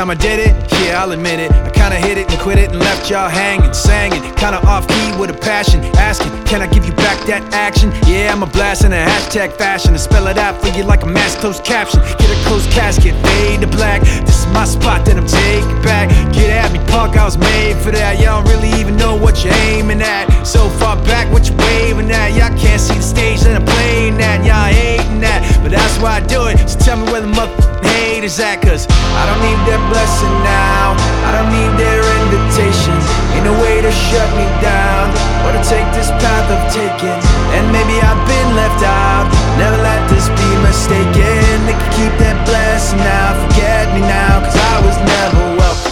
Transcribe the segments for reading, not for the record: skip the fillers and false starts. time I did it, yeah, I'll admit it, I kinda hit it and quit it and left y'all hanging, singing, kinda off key with a passion, asking, can I give you back that action? Yeah, I'm a blast in a hashtag fashion, I spell it out for you like a mass closed caption, get a closed casket, fade to black, this is my spot that I'm taking back, get at me, punk, I was made for that, y'all don't really even know what you're aiming at, so far back, what you waving at, y'all can't see the stage that I'm playing at, y'all hating that, but that's why I do it, so tell me where the motherfucking haters at, cause I don't need their blessing now, I don't need their invitations, ain't no way to shut me down, or to take this path I've taken, and maybe I've been left out, never let this be mistaken, they can keep that blessing now, forget me now, cause I was never welcome.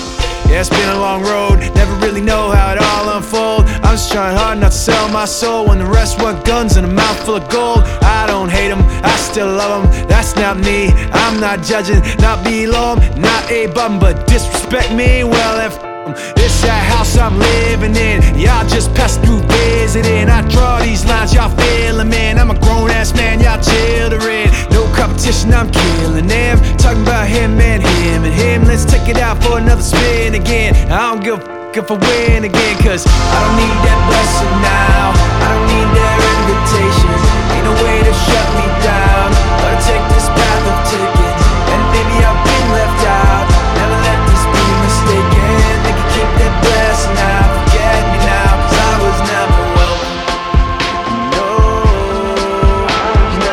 Yeah, it's been a long road, never really know how it all unfolds. I'm just trying hard not to sell my soul when the rest want guns and a mouthful of gold. I don't hate them, I still love them, that's not me. I'm not judging, not below them, not above them, but disrespect me, well if it's that house I'm living in, y'all just pass through visiting. I draw these lines, y'all feeling, man, I'm a grown ass man, y'all children. No competition, I'm killing them, talking about him and him and him. Let's take it out for another spin again, I don't give a f*** if I win again, cause I don't need that blessing now, I don't need their invitations, ain't no way to shut me down, but I take this path of ticket, and maybe I've been left out, never let this be mistaken. Keep that blessing now, forget me now, cause I was never welcome. No, no, no,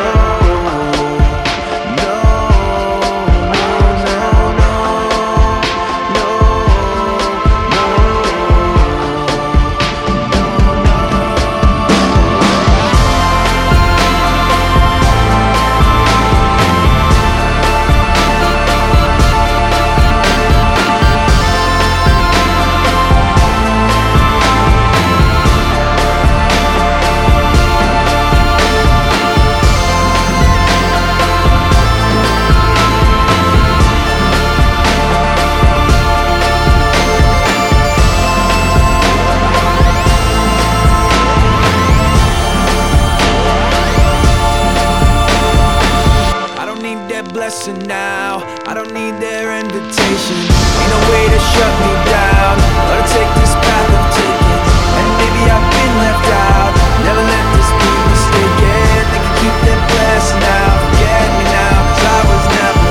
now, I don't need their invitation, ain't no way to shut me down, but I take this path I've taken, and maybe I've been left out, never let this be mistaken, they can keep their blessing now, forget me now, cause I was never.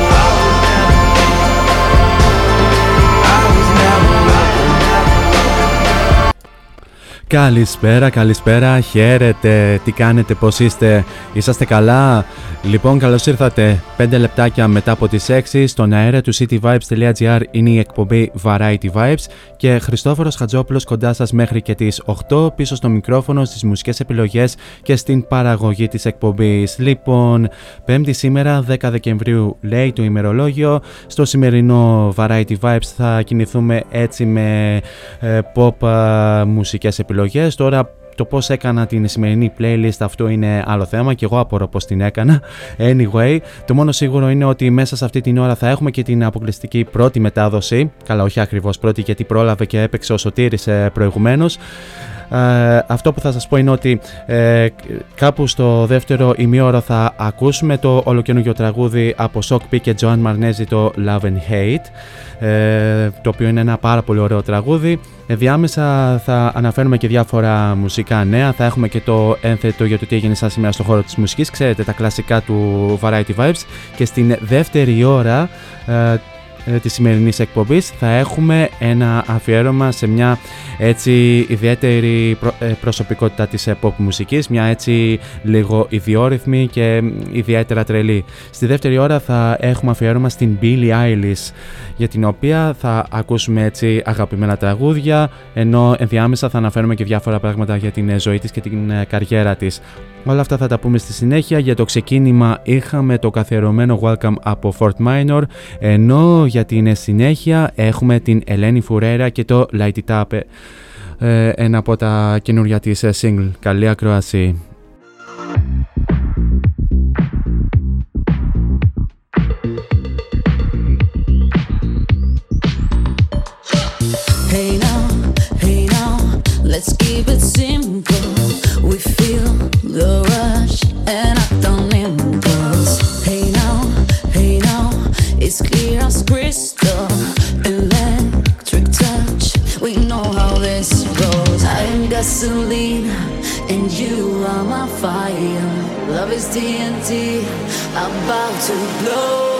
Καλησπέρα, καλησπέρα, χαίρετε, τι κάνετε, πώς είστε, είσαστε καλά? Λοιπόν, καλώς ήρθατε 5 λεπτάκια μετά από τις 6 στον αέρα του cityvibes.gr. Είναι η εκπομπή Variety Vibes και Χριστόφορος Χατζόπουλος κοντά σας μέχρι και τις 8, πίσω στο μικρόφωνο, στις μουσικές επιλογές και στην παραγωγή της εκπομπής. Λοιπόν, 5η σήμερα, 10 Δεκεμβρίου λέει το ημερολόγιο. Στο σημερινό Variety Vibes θα κινηθούμε έτσι με pop μουσικές επιλογές. Τώρα, το πώς έκανα την σημερινή playlist, αυτό είναι άλλο θέμα και εγώ απορώ πώς την έκανα. Anyway, το μόνο σίγουρο είναι ότι μέσα σε αυτή την ώρα θα έχουμε και την αποκλειστική πρώτη μετάδοση. Καλά, όχι ακριβώς πρώτη, γιατί πρόλαβε και έπαιξε ο Σωτήρης προηγουμένως. Αυτό που θα σας πω είναι ότι κάπου στο δεύτερο ημίωρο θα ακούσουμε το ολοκαινούργιο τραγούδι από Sokpi και Joan Manezi, το Love and Hate, το οποίο είναι ένα πάρα πολύ ωραίο τραγούδι. Διάμεσα θα αναφέρουμε και διάφορα μουσικά νέα, θα έχουμε και το ένθετο για το τι έγινε σαν σήμερα στον χώρο της μουσικής, ξέρετε, τα κλασικά του Variety Vibes, και στην δεύτερη ώρα της σημερινής εκπομπής θα έχουμε ένα αφιέρωμα σε μια έτσι ιδιαίτερη προσωπικότητα της pop μουσικής, μια έτσι λίγο ιδιόρυθμη και ιδιαίτερα τρελή. Στη δεύτερη ώρα θα έχουμε αφιέρωμα στην Billie Eilish, για την οποία θα ακούσουμε έτσι αγαπημένα τραγούδια, ενώ ενδιάμεσα θα αναφέρουμε και διάφορα πράγματα για την ζωή της και την καριέρα της. Όλα αυτά θα τα πούμε στη συνέχεια. Για το ξεκίνημα είχαμε το καθιερωμένο Welcome από Fort Minor, ενώ για την συνέχεια έχουμε την Eleni Fourera και το Light It Up, ένα από τα καινούργια της single. Καλή ακρόαση. Hey now, hey now, let's keep it simple. We feel the rush and act on impulse. Hey now, it's clear as crystal. gasoline, and you are my fire. Love is TNT, about to blow.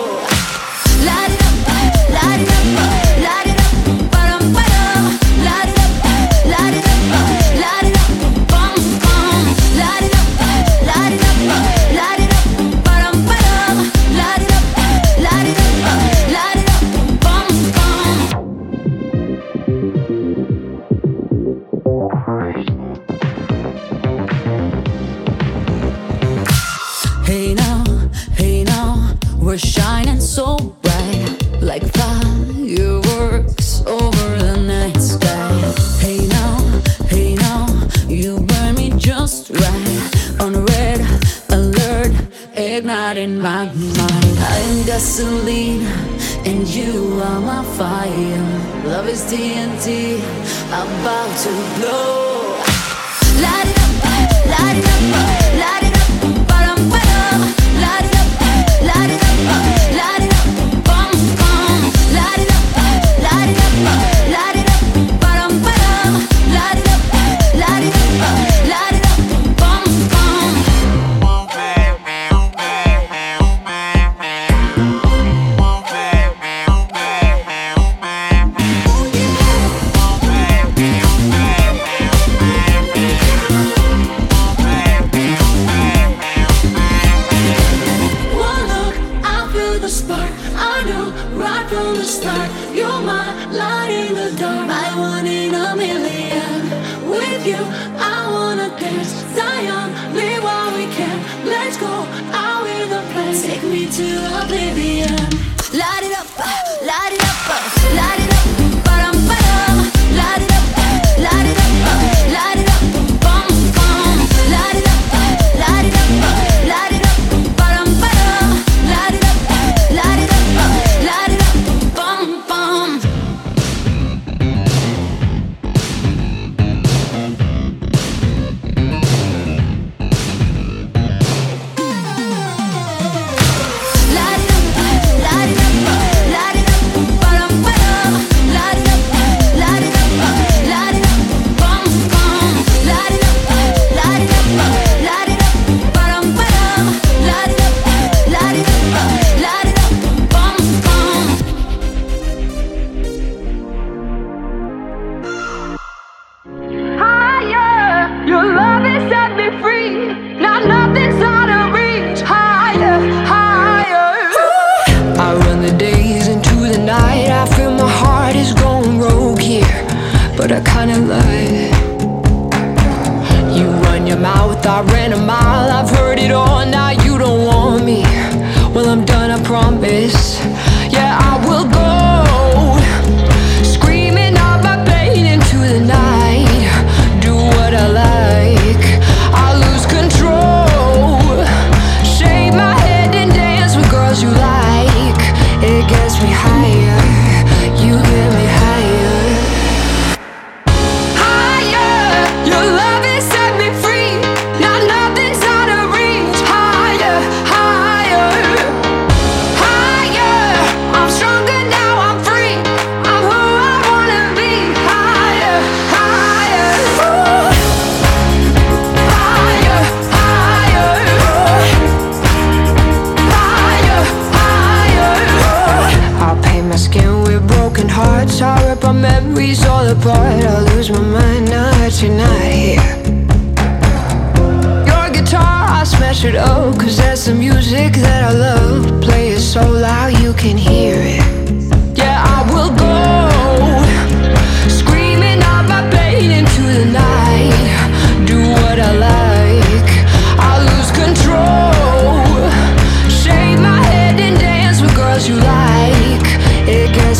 Light it up, light it up, light it up, ba-dum, ba-dum. Light it up, light it up, light it up, bum, bum. Light it up, light it up, light it up, ba-dum, ba-dum. Light it up, light it up, light it up, bum, bum. We're shining so bright, like fireworks over the night sky. Hey now, you burn me just right. On red alert, igniting my mind. I'm gasoline, and you are my fire. Love is TNT, about to blow. Light it up, light it up, light it up, ba-dum, ba-dum. Light it up, light it up. Light it up, bum, bum. Light it up, light it up, light it up, ba-dum, ba-dum. Light it up, light it up, light it up, bum, bum.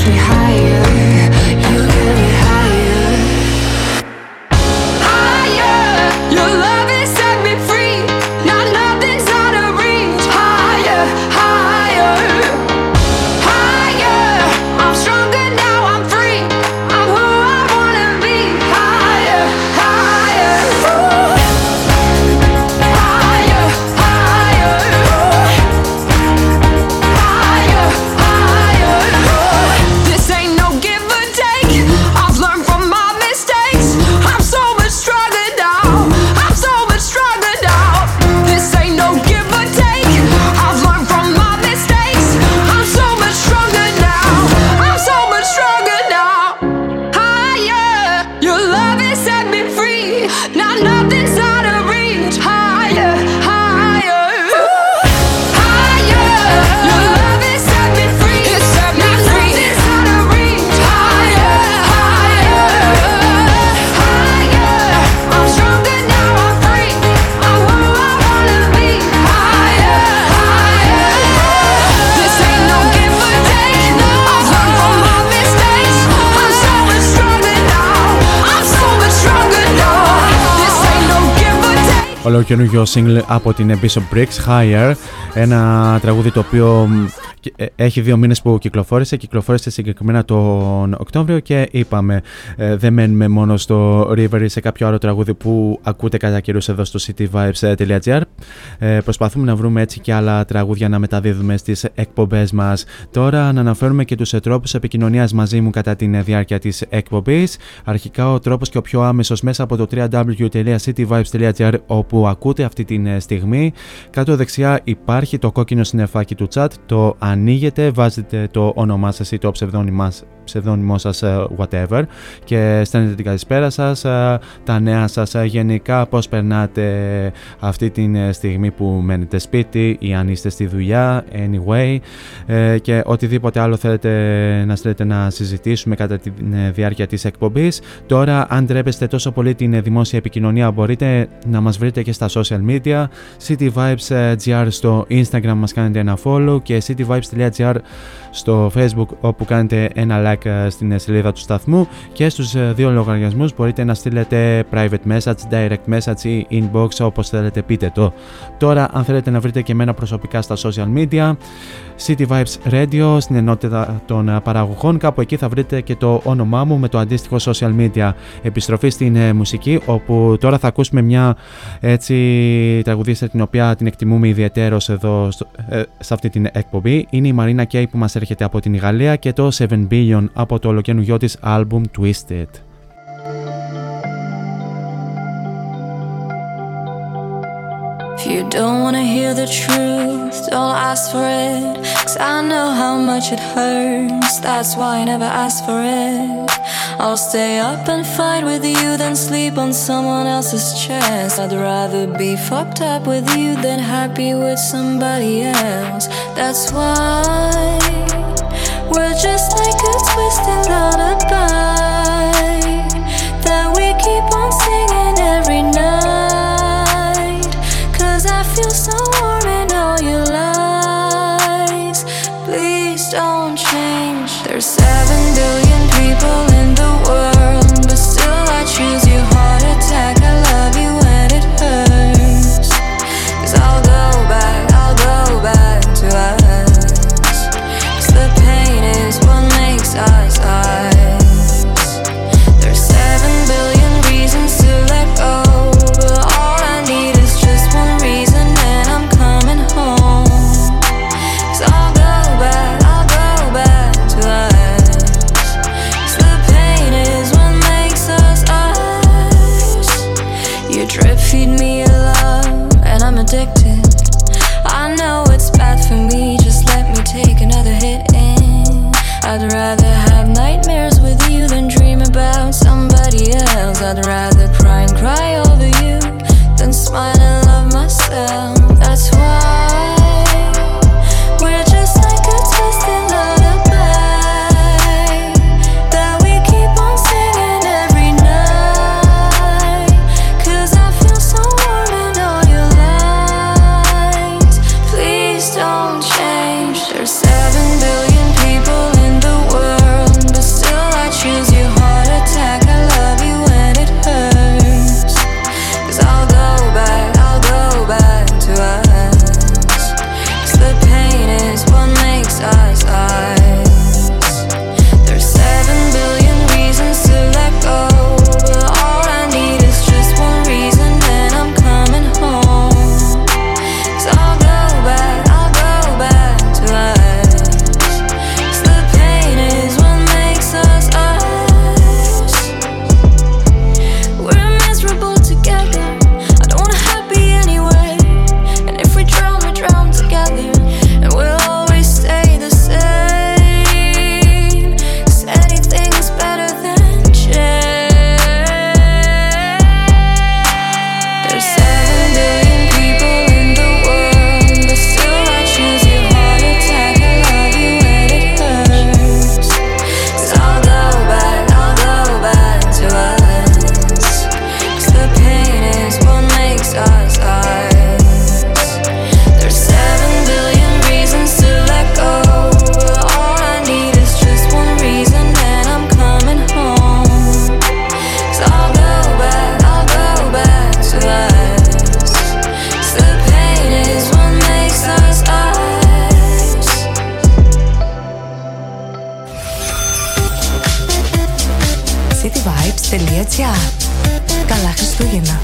Higher, ολοκαινούργιο single από την Bishop Briggs, Higher, ένα τραγούδι το οποίο έχει 2 μήνες που κυκλοφόρησε συγκεκριμένα τον Οκτώβριο και είπαμε δεν μένουμε μόνο στο River ή σε κάποιο άλλο τραγούδι που ακούτε κατά καιρούς εδώ στο cityvibes.gr. Προσπαθούμε να βρούμε έτσι και άλλα τραγούδια να μεταδίδουμε στις εκπομπές μας. Τώρα να αναφέρουμε και τους τρόπους επικοινωνίας μαζί μου κατά τη διάρκεια της εκπομπής. Αρχικά ο τρόπος και ο πιο άμεσος μέσα από το www.cityvibes.gr όπου ακούτε αυτή τη στιγμή. Κάτω δεξιά υπάρχει το κόκκινο συννεφάκι του chat, το ανοίγετε, βάζετε το όνομά σας ή το ψευδόνυμό σας, whatever, και στέλνετε την καλησπέρα σας, τα νέα σας, γενικά πώς περνάτε αυτή τη στιγμή που μένετε σπίτι ή αν είστε στη δουλειά, anyway, και οτιδήποτε άλλο θέλετε να στέλνετε να συζητήσουμε κατά τη διάρκεια της εκπομπής. Τώρα, αν τρέπεστε τόσο πολύ την δημόσια επικοινωνία, μπορείτε να μας βρείτε και στα social media, cityvibes.gr στο Instagram μας κάνετε ένα follow και cityvibes.gr στο Facebook όπου κάνετε ένα like στην σελίδα του σταθμού, και στους 2 λογαριασμούς μπορείτε να στείλετε private message, direct message ή inbox, όπως θέλετε πείτε το. Τώρα αν θέλετε να βρείτε και εμένα προσωπικά στα social media, City Vibes Radio στην ενότητα των παραγωγών, κάπου εκεί θα βρείτε και το όνομά μου με το αντίστοιχο social media. Επιστροφή στην μουσική, όπου τώρα θα ακούσουμε μια έτσι τραγουδίστρια την οποία την εκτιμούμε ιδιαιτέρως εδώ σε αυτή την εκπομπή. Είναι η Marina Key που μας έρχεται από την Γαλλία και το 7 Billion από το ολοκαινούργιο της άλμπουμ Twisted. If you don't wanna hear the truth, don't ask for it, 'cause I know how much it hurts, that's why I never ask for it. I'll stay up and fight with you than sleep on someone else's chest. I'd rather be fucked up with you than happy with somebody else. That's why we're just like a twisted lullaby that we keep on singing every night, 'cause I feel so warm in all your lies. Please don't change. There's 7 billion people in the world, but still I choose you. Heart attack, I love you when it hurts, 'cause I'll go back to us. The pain is what makes us. www.vibes.gr. Καλά Χριστούγεννα!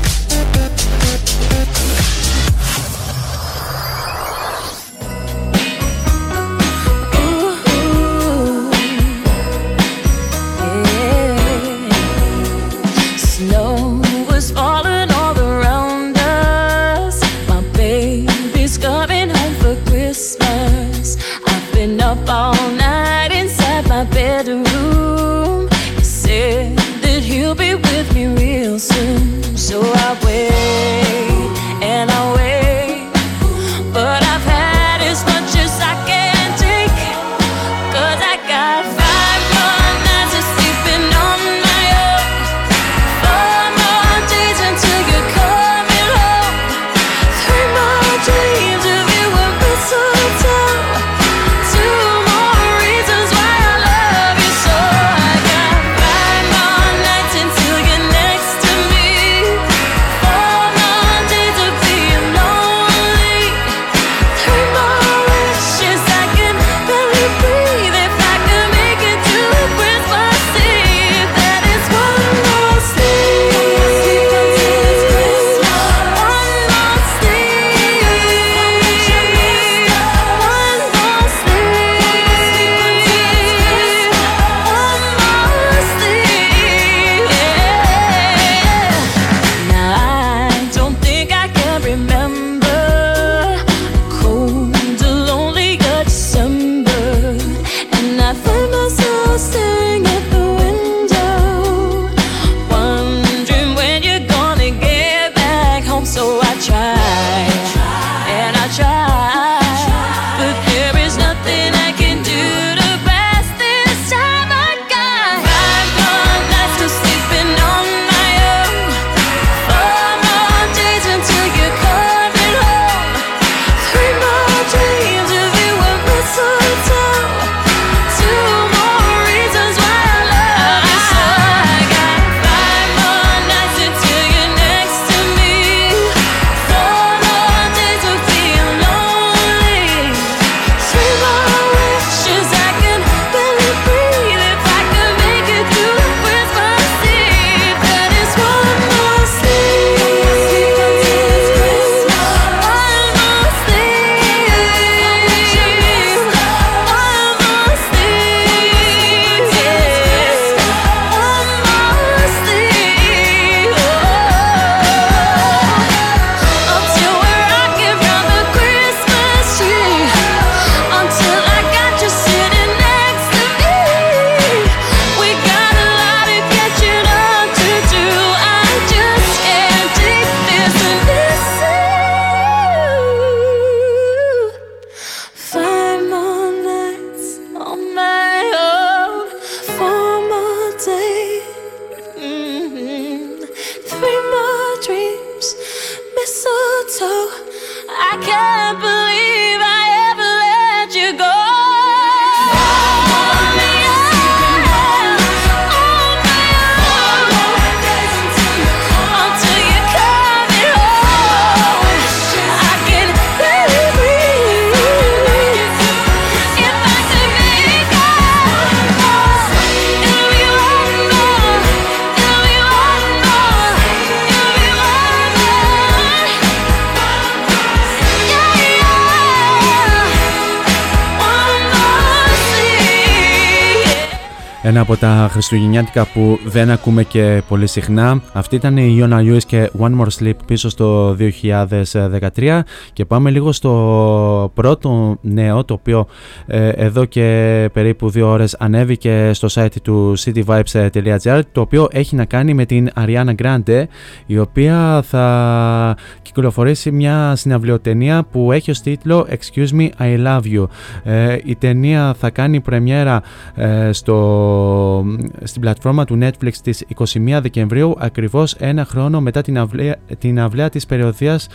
Ένα από τα χριστουγεννιάτικα που δεν ακούμε και πολύ συχνά. Αυτή ήταν η Ιώνα Λιούις και One More Sleep πίσω στο 2013 και πάμε λίγο στο πρώτο νέο, το οποίο εδώ και περίπου 2 ώρες ανέβηκε στο site του cityvibes.gr, το οποίο έχει να κάνει με την Ariana Grande, η οποία θα κυκλοφορήσει μια συναυλιοτενία που έχει ως τίτλο Excuse Me, I Love You. Η ταινία θα κάνει πρεμιέρα στην πλατφόρμα του Netflix της 21 Δεκεμβρίου, ακριβώς 1 χρόνο μετά την αυλαία της περιοδίας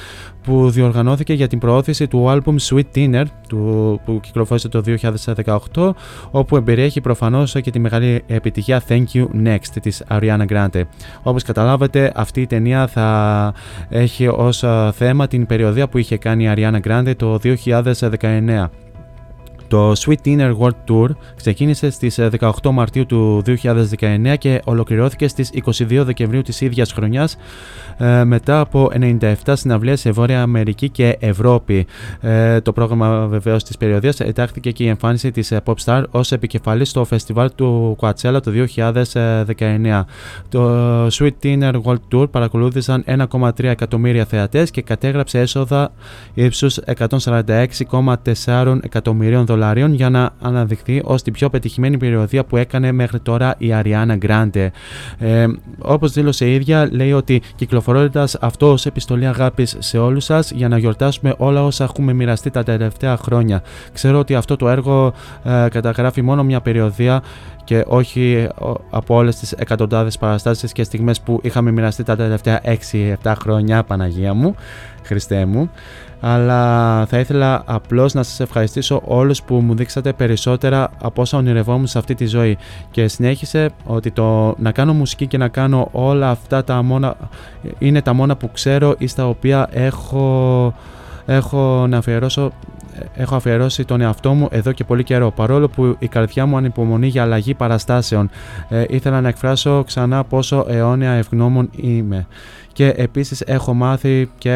που διοργανώθηκε για την προώθηση του άλμπουμ Sweetener που κυκλοφόρησε το 2018, όπου εμπεριέχει προφανώς και τη μεγάλη επιτυχία Thank You Next της Ariana Grande. Όπως καταλάβατε, αυτή η ταινία θα έχει ως θέμα την περιοδία που είχε κάνει η Ariana Grande το 2019. Το Sweetener World Tour ξεκίνησε στις 18 Μαρτίου του 2019 και ολοκληρώθηκε στις 22 Δεκεμβρίου της ίδιας χρονιάς μετά από 97 συναυλίες σε Βόρεια Αμερική και Ευρώπη. Το πρόγραμμα βεβαίως της περιοδίας εντάχθηκε και η εμφάνιση της Pop Star ως επικεφαλής στο φεστιβάλ του Coachella το 2019. Το Sweetener World Tour παρακολούθησαν 1,3 εκατομμύρια θεατές και κατέγραψε έσοδα ύψους 146,4 εκατομμυρίων δολαρίων για να αναδειχθεί ως την πιο πετυχημένη περιοδία που έκανε μέχρι τώρα η Ariana Grande. Όπως δήλωσε η ίδια, λέει ότι κυκλοφορώντας αυτό ως επιστολή αγάπης σε όλους σας για να γιορτάσουμε όλα όσα έχουμε μοιραστεί τα τελευταία χρόνια. Ξέρω ότι αυτό το έργο καταγράφει μόνο μια περιοδία και όχι από όλες τις εκατοντάδες παραστάσεις και στιγμές που είχαμε μοιραστεί τα τελευταία 6-7 χρόνια, Παναγία μου, Χριστέ μου. Αλλά θα ήθελα απλώς να σας ευχαριστήσω όλους που μου δείξατε περισσότερα από όσα ονειρευόμουν σε αυτή τη ζωή. Και συνέχισε ότι το να κάνω μουσική και να κάνω όλα αυτά τα μόνα είναι τα μόνα που ξέρω ή στα οποία έχω αφιερώσει τον εαυτό μου εδώ και πολύ καιρό, παρόλο που η καρδιά μου ανυπομονεί για αλλαγή παραστάσεων. Ήθελα να εκφράσω ξανά πόσο αιώνια ευγνώμων είμαι. Και επίσης έχω μάθει και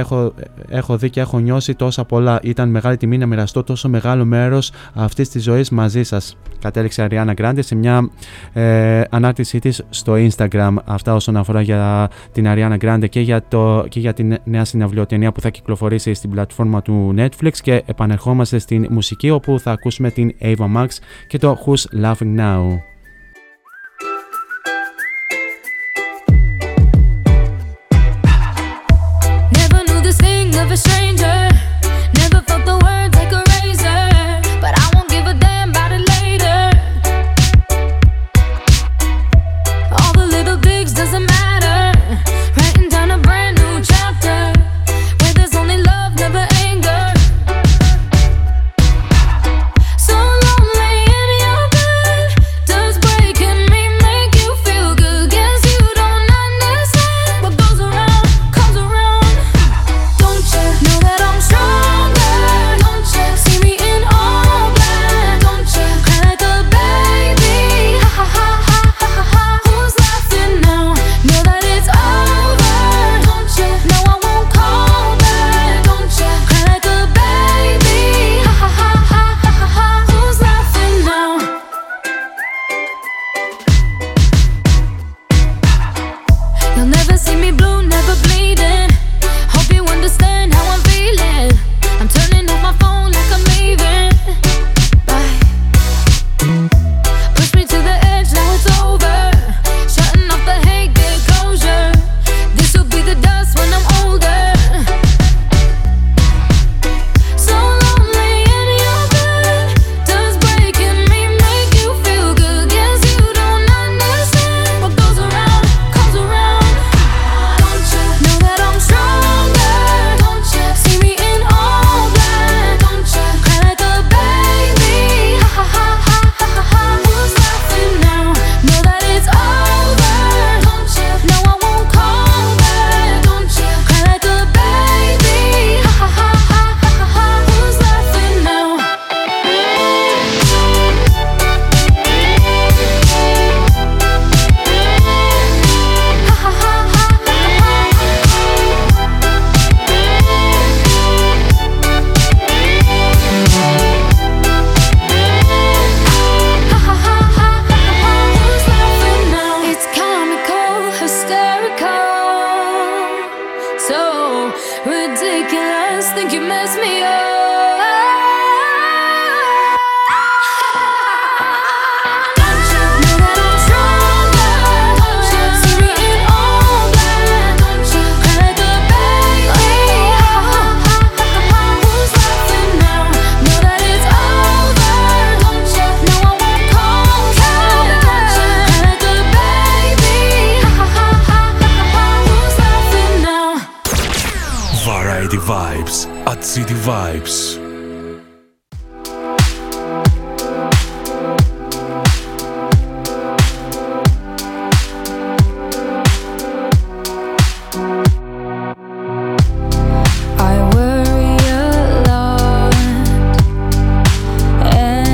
έχω δει και έχω νιώσει τόσα πολλά. Ήταν μεγάλη τιμή να μοιραστώ τόσο μεγάλο μέρος αυτής της ζωής μαζί σας. Κατέληξε Ariana Grande σε μια ανάρτησή της στο Instagram. Αυτά όσον αφορά για την Ariana Grande και για την νέα συναυλιοτενία που θα κυκλοφορήσει στην πλατφόρμα του Netflix. Και επανερχόμαστε στην μουσική, όπου θα ακούσουμε την Ava Max και το Who's Laughing Now. A stranger, never felt the words like a razor, but I won't give a damn about it later. All the little digs doesn't matter, writing down a brand new chapter, where there's only love, never anger. So lonely in your bed, does breaking me make you feel good? Guess you don't understand, what goes around, comes around. Know that I'm stronger, don't you? See me in all black, don't you? Cry like a baby, ha ha ha ha ha ha ha. Who's laughing now? Know that it's over, don't you? Know I won't call back, don't you? Cry like a baby, ha ha ha ha ha ha ha. Who's laughing now? You'll never see me blue, never bleeding. Hope you understand how I'm feeling. I'm turning off my phone like I'm leaving. Bye. Push me to the edge, now it's over. Shutting off the hate, get closure. This will be the dust when I'm older. So lonely in your bed. Does breaking me make you feel good? Guess you don't understand. What goes around, comes around. Don't you know that I'm strong? Don't you see me in all black? Don't you cry like a baby? Ha ha ha ha ha ha ha. Who's laughing now? Know that it's over. Don't you know I won't call back? Don't you cry like a baby? Ha ha ha ha ha ha ha. Who's laughing now? Ha ha ha ha ha ha. Ha ha ha ha ha ha. Who's laughing now? It's comical, hysterical, so ridiculous. Think you messed me up. Don't you know that I'm stronger? Don't you see me in all black? Don't you cry like a baby? Ha ha ha ha ha. Who's laughing now? Know that it's over. Don't you know I won't call back? Don't you cry like a baby? Ha ha ha ha ha ha. Who's laughing now? Variety Vibes at City Vibes. I worry a lot, and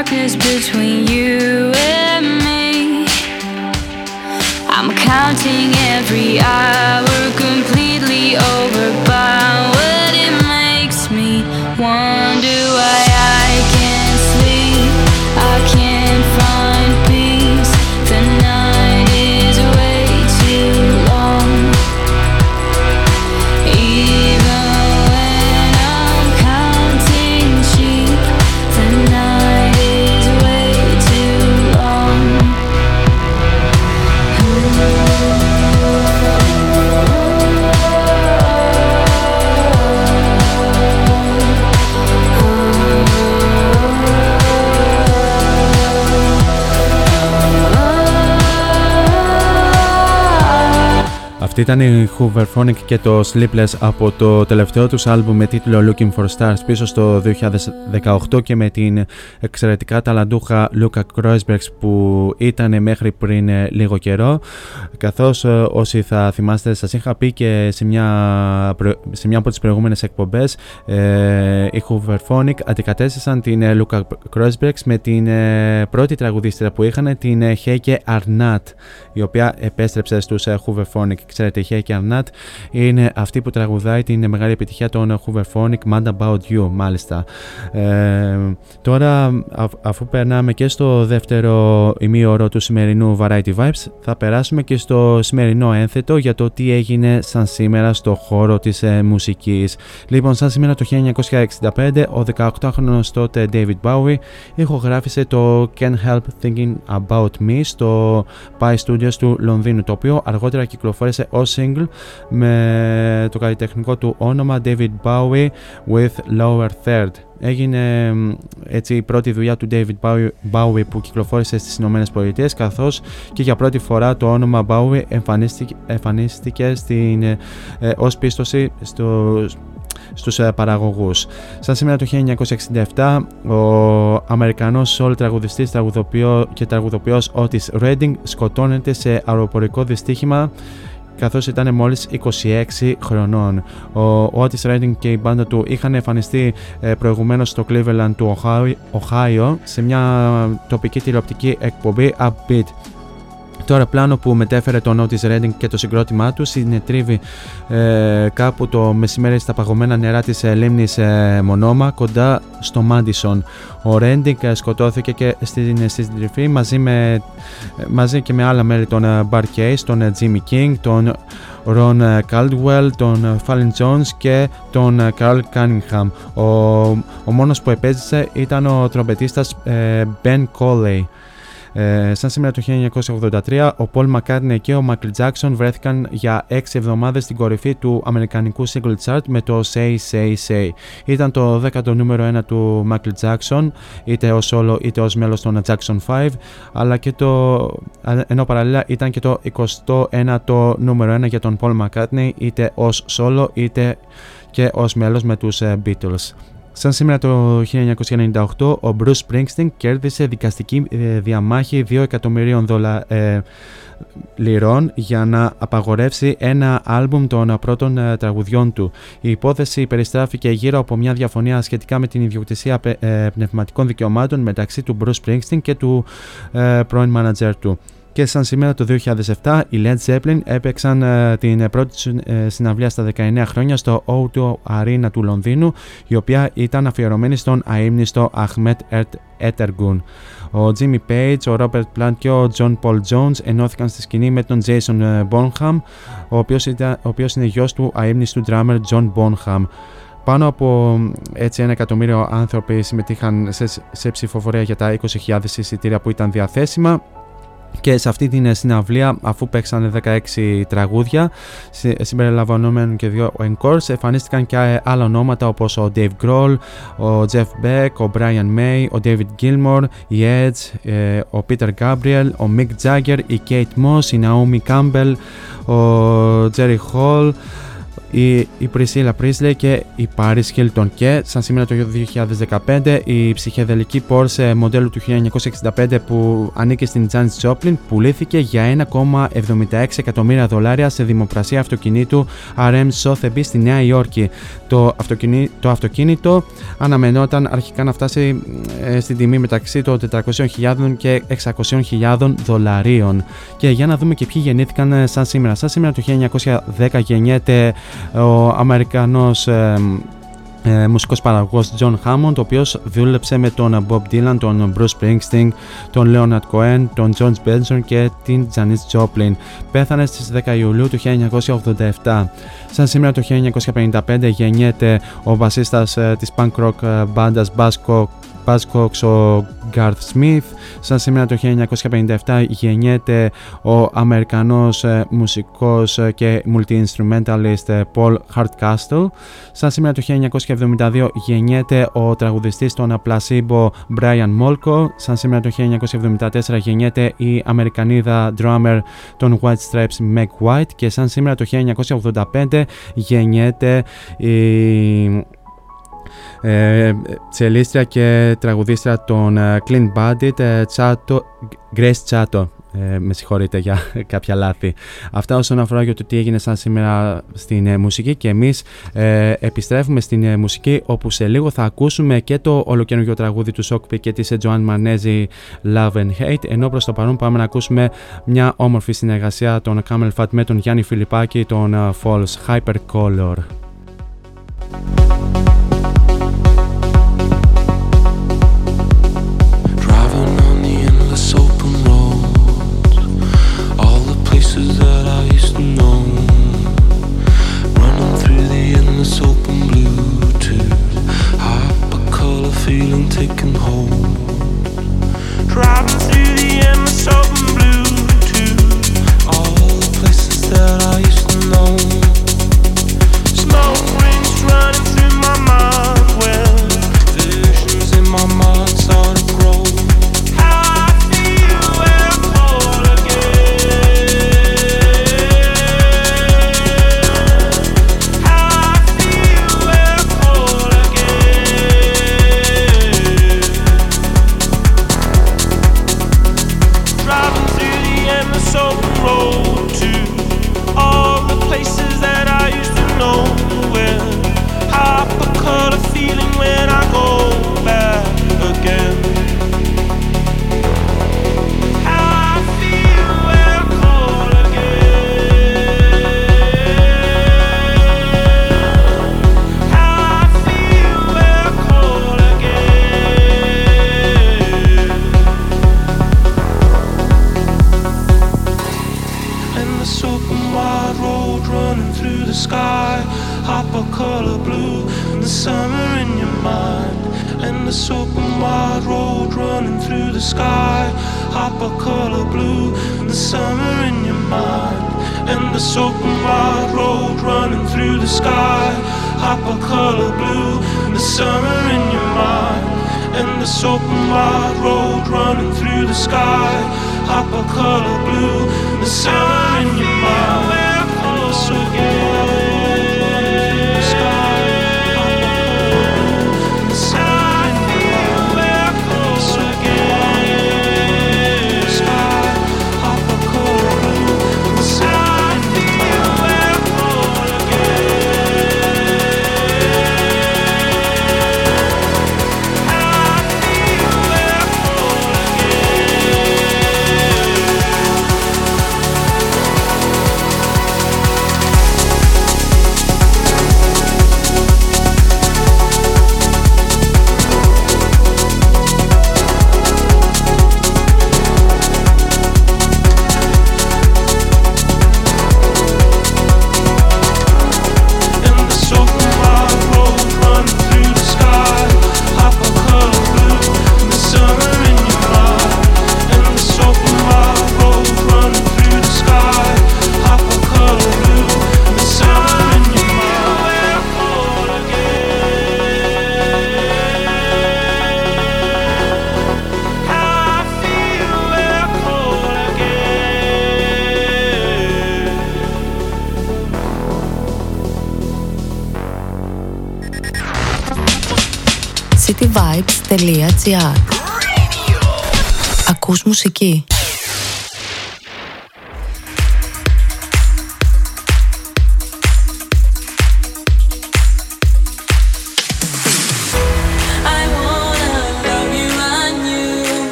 darkness between you and me. I'm counting every hour, completely overbound. What it makes me wonder why I can't sleep, I can't find peace. The night is way too long, even when I'm counting sheep. The night is way too long. Αυτή ήταν η Hooverphonic και το Sleepless από το τελευταίο τους άλμπουμ με τίτλο Looking for Stars πίσω στο 2018 και με την εξαιρετικά ταλαντούχα Luka Cruysberghs που ήταν μέχρι πριν λίγο καιρό. Καθώς όσοι θα θυμάστε σας είχα πει και σε μια από τις προηγούμενες εκπομπές, οι Hooverphonic αντικατέστησαν την Luka Cruysberghs με την πρώτη τραγουδίστρια που είχαν, την Heike Arnatt, η οποία επέστρεψε στους Hooverphonic. Ξέρετε, η Heike Arnatt είναι αυτή που τραγουδάει την μεγάλη επιτυχία των Hooverphonic, Mad About You, μάλιστα. Τώρα, αφού περνάμε και στο δεύτερο ημίωρο του σημερινού Variety Vibes, θα περάσουμε και στο σημερινό ένθετο για το τι έγινε σαν σήμερα στο χώρο της μουσικής. Λοιπόν, σαν σήμερα το 1965, ο 18χρονος τότε David Bowie ηχογράφησε το Can't Help Thinking About Me στο Pi Studios του Λονδίνου, το οποίο αργότερα κυκλοφόρησε ως single με το καλλιτεχνικό του όνομα David Bowie with Lower Third. Έγινε έτσι η πρώτη δουλειά του David Bowie που κυκλοφόρησε στις Ηνωμένες Πολιτείες, καθώς και για πρώτη φορά το όνομα Bowie εμφανίστηκε ως πίστοση στους παραγωγούς. Σαν σήμερα το 1967, ο Αμερικανός soul τραγουδιστής και τραγουδοποιός Otis Redding σκοτώνεται σε αεροπορικό δυστύχημα καθώς ήταν μόλις 26 χρονών. Ο Otis Redding και η μπάντα του είχαν εμφανιστεί προηγουμένως στο Cleveland του Ohio σε μια τοπική τηλεοπτική εκπομπή Upbeat. Τώρα πλάνο που μετέφερε τον Otis Redding και το συγκρότημά του συνετρίβει κάπου το μεσημέρι στα παγωμένα νερά της λίμνης Μονόμα κοντά στο Μάντισον. Ο Redding σκοτώθηκε και στην συντριφή μαζί και με άλλα μέλη των Bar Case, τον Jimmy King, τον Ron Caldwell, τον Fallon Jones και τον Carl Cunningham. Ο μόνος που επέζησε ήταν ο τρομπετίστας Ben Coley. Σαν σήμερα το 1983, ο Paul McCartney και ο Michael Jackson βρέθηκαν για 6 εβδομάδες στην κορυφή του αμερικανικού single chart με το Say Say Say. Ήταν το 10ο νούμερο 1 του Michael Jackson, είτε ως solo είτε ως μέλος των Jackson 5, ενώ παραλληλά ήταν και το 29ο νούμερο 1 για τον Paul McCartney, είτε ως solo είτε και ως μέλος με τους Beatles. Σαν σήμερα το 1998, ο Bruce Springsteen κέρδισε δικαστική διαμάχη $2 εκατομμυρίων για να απαγορεύσει ένα άλμπουμ των πρώτων τραγουδιών του. Η υπόθεση περιστράφηκε γύρω από μια διαφωνία σχετικά με την ιδιοκτησία πνευματικών δικαιωμάτων μεταξύ του Bruce Springsteen και του πρώην manager του. Και σαν σήμερα το 2007, οι Led Zeppelin έπαιξαν την πρώτη συναυλία στα 19 χρόνια στο O2 Arena του Λονδίνου, η οποία ήταν αφιερωμένη στον αείμνηστο Ahmet Ertegun. Ο Jimmy Page, ο Robert Plant και ο John Paul Jones ενώθηκαν στη σκηνή με τον Jason Bonham, ο οποίος είναι γιος του αείμνηστου drummer John Bonham. Πάνω από έτσι 1 εκατομμύριο άνθρωποι συμμετείχαν σε ψηφοφορία για τα 20.000 εισιτήρια που ήταν διαθέσιμα. Και σε αυτή την συναυλία, αφού παίξαν 16 τραγούδια, συμπεριλαμβανομένων και 2 encores, εμφανίστηκαν και άλλα ονόματα όπως ο Dave Grohl, ο Jeff Beck, ο Brian May, ο David Gilmour, η Edge, ο Peter Gabriel, ο Mick Jagger, η Kate Moss, η Naomi Campbell, ο Jerry Hall, η Priscilla Presley και η Paris Hilton. Και σαν σήμερα το 2015 η ψυχεδελική Porsche μοντέλου του 1965 που ανήκε στην Janis Joplin πουλήθηκε για 1,76 εκατομμύρια δολάρια σε δημοπρασία αυτοκινήτου RM Sotheby's στη Νέα Υόρκη. Το αυτοκίνητο αναμενόταν αρχικά να φτάσει στην τιμή μεταξύ των 400.000 και 600.000 δολαρίων. Και για να δούμε και ποιοι γεννήθηκαν σαν σήμερα. Σαν σήμερα το 1910 γεννιέται ο Αμερικανός μουσικός παραγωγός John Hammond, ο οποίος δούλεψε με τον Bob Dylan, τον Bruce Springsteen, τον Leonard Cohen, τον George Benson και την Janis Joplin. Πέθανε στις 10 Ιουλίου του 1987. Σαν σήμερα το 1955 γεννιέται ο βασίστας της punk rock μπάντας Buzzcocks, ο Garth Smith. Σαν σήμερα το 1957 γεννιέται ο Αμερικανός μουσικός και multi-instrumentalist Paul Hardcastle. Σαν σήμερα το 1972 γεννιέται ο τραγουδιστής των Placebo Brian Molko. Σαν σήμερα το 1974 γεννιέται η Αμερικανίδα drummer των White Stripes Meg White. Και σαν σήμερα το 1985 γεννιέται η τσελίστρια και τραγουδίστρια των Clean Bandit Grace Chato. Με συγχωρείτε για κάποια λάθη. Αυτά όσον αφορά για το τι έγινε σαν σήμερα στην μουσική, και εμείς επιστρέφουμε στην μουσική, όπου σε λίγο θα ακούσουμε και το ολοκαινούργιο τραγούδι του Sokpi και της Joan Manezi Love and Hate, ενώ προς το παρόν πάμε να ακούσουμε μια όμορφη συνεργασία των Camel Fat με τον Γιάννη Φιλιππάκη, τον False Hypercolor. Feeling taken hold, driving through the endless open blue to all the places that I used to know. Smoke rings running through my mind, well, visions in my mind start to grow. How I feel when I fall again, how I feel when I fall again. Road to all the places that I used to know. Well, hypercolor feeling when I go back again. Sky, hypercolor blue, the summer in your mind, and this open wide road running through the sky, hypercolor blue, the summer in your mind, and this open wide road running through the sky, hypercolor blue, the summer in your mind, and this open wide road running through the sky, hypercolor blue, the summer in your mind, and this open. cityvibes.gr. Ακούς μουσική.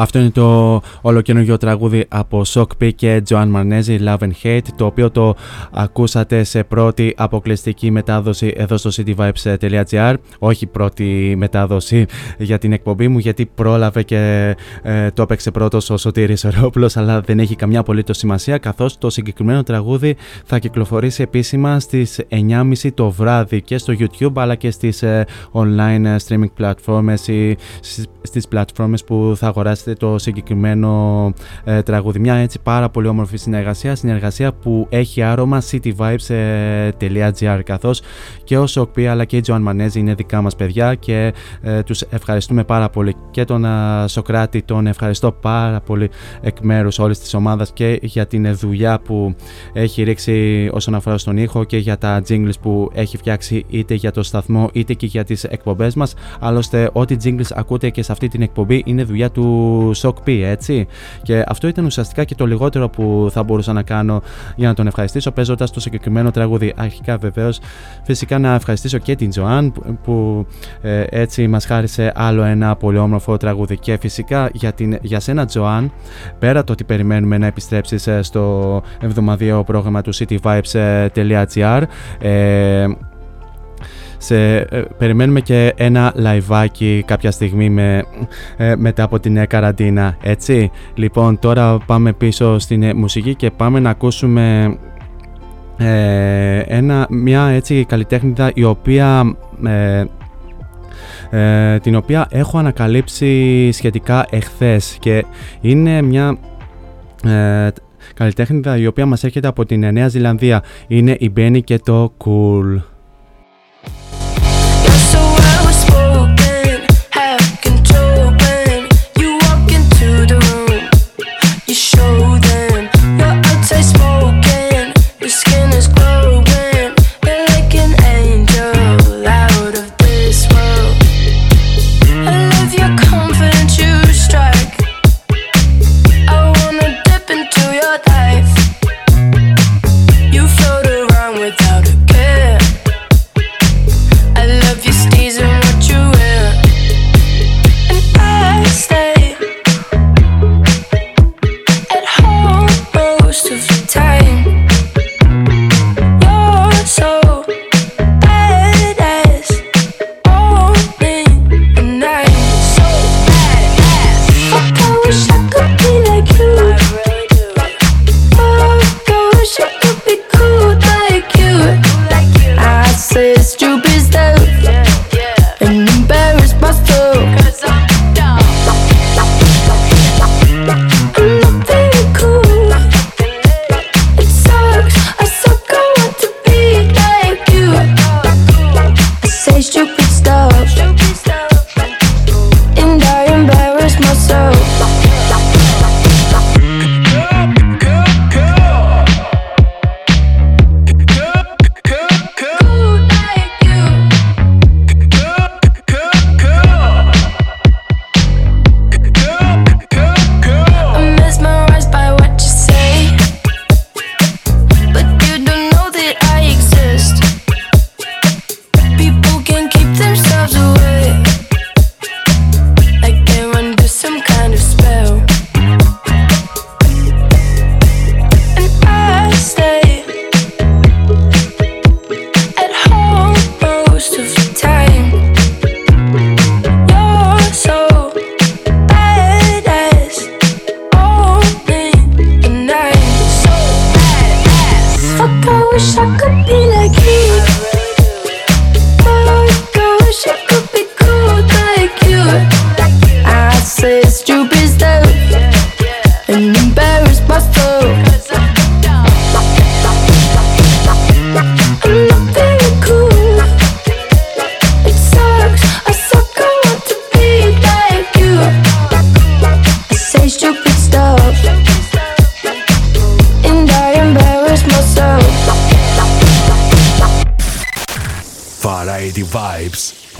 Αυτό είναι το ολοκαινούργιο τραγούδι από Sokpi και Joan Manezi, Love and Hate, το οποίο το ακούσατε σε πρώτη αποκλειστική μετάδοση εδώ στο cityvibes.gr. Όχι πρώτη μετάδοση για την εκπομπή μου, γιατί πρόλαβε και το έπαιξε πρώτος ο Σωτήρης Ρόπλος, αλλά δεν έχει καμιά απολύτως σημασία, καθώς το συγκεκριμένο τραγούδι θα κυκλοφορήσει επίσημα στις 9.30 το βράδυ και στο YouTube, αλλά και στις online streaming platforms, στις πλατφόρμες που θα αγοράσετε ακούσετε το συγκεκριμένο τραγούδι. Μια έτσι πάρα πολύ όμορφη συνεργασία που έχει άρωμα cityvibes.gr, καθώς και ο Sokpi αλλά και η Joan Manezi είναι δικά μας παιδιά και τους ευχαριστούμε πάρα πολύ, και τον Σοκράτη τον ευχαριστώ πάρα πολύ εκ μέρους όλης της ομάδας και για την δουλειά που έχει ρίξει όσον αφορά στον ήχο και για τα jingles που έχει φτιάξει είτε για το σταθμό είτε και για τις εκπομπές μας. Άλλωστε ό,τι jingles ακούτε και σε αυτή την εκπομπή είναι δουλειά του Sokpi, έτσι, και αυτό ήταν ουσιαστικά και το λιγότερο που θα μπορούσα να κάνω για να τον ευχαριστήσω παίζοντας το συγκεκριμένο τραγούδι. Αρχικά βεβαίως φυσικά να ευχαριστήσω και την Joan που έτσι μας χάρισε άλλο ένα πολύ όμορφο τραγούδι, και φυσικά για σένα Joan, πέρα το ότι περιμένουμε να επιστρέψεις στο εβδομαδιαίο πρόγραμμα του cityvibes.gr, περιμένουμε και ένα λαϊβάκι κάποια στιγμή μετά από την καραντίνα, έτσι. Λοιπόν, τώρα πάμε πίσω στην μουσική και πάμε να ακούσουμε μια έτσι καλλιτέχνηδα η οποία την οποία έχω ανακαλύψει σχετικά εχθές, και είναι μια καλλιτέχνηδα η οποία μας έρχεται από την Νέα Ζηλανδία. Είναι η Benny και το Cool.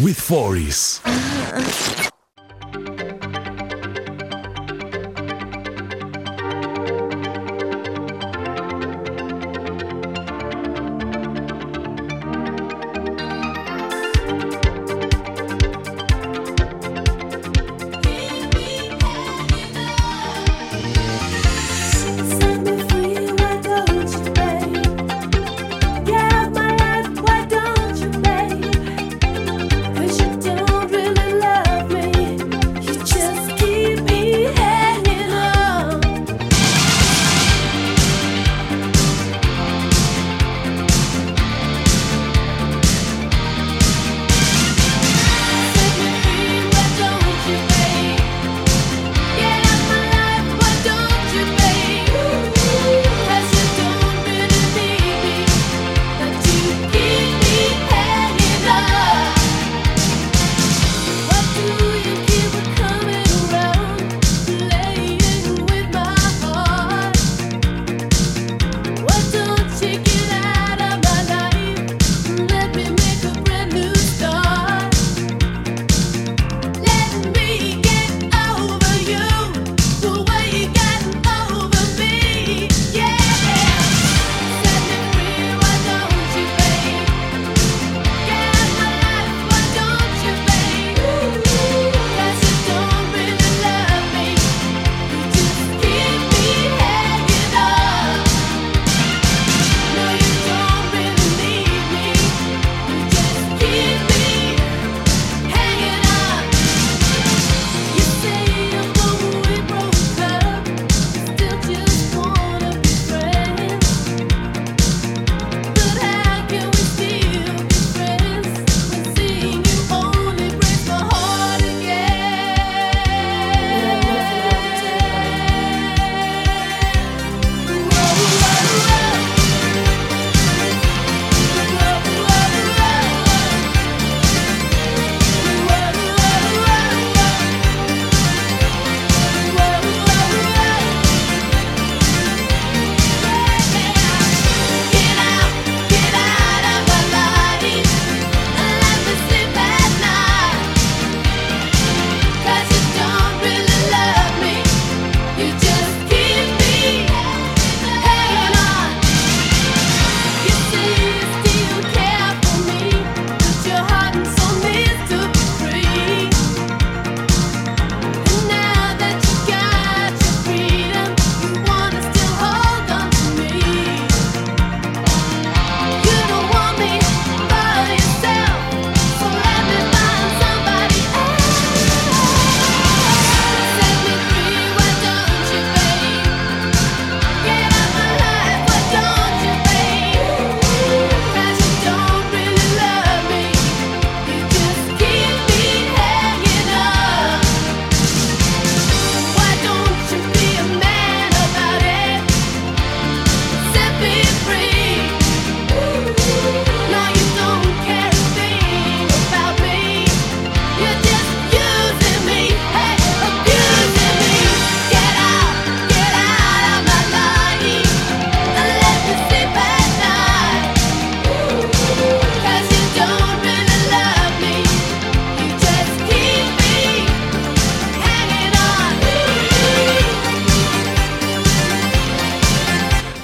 Me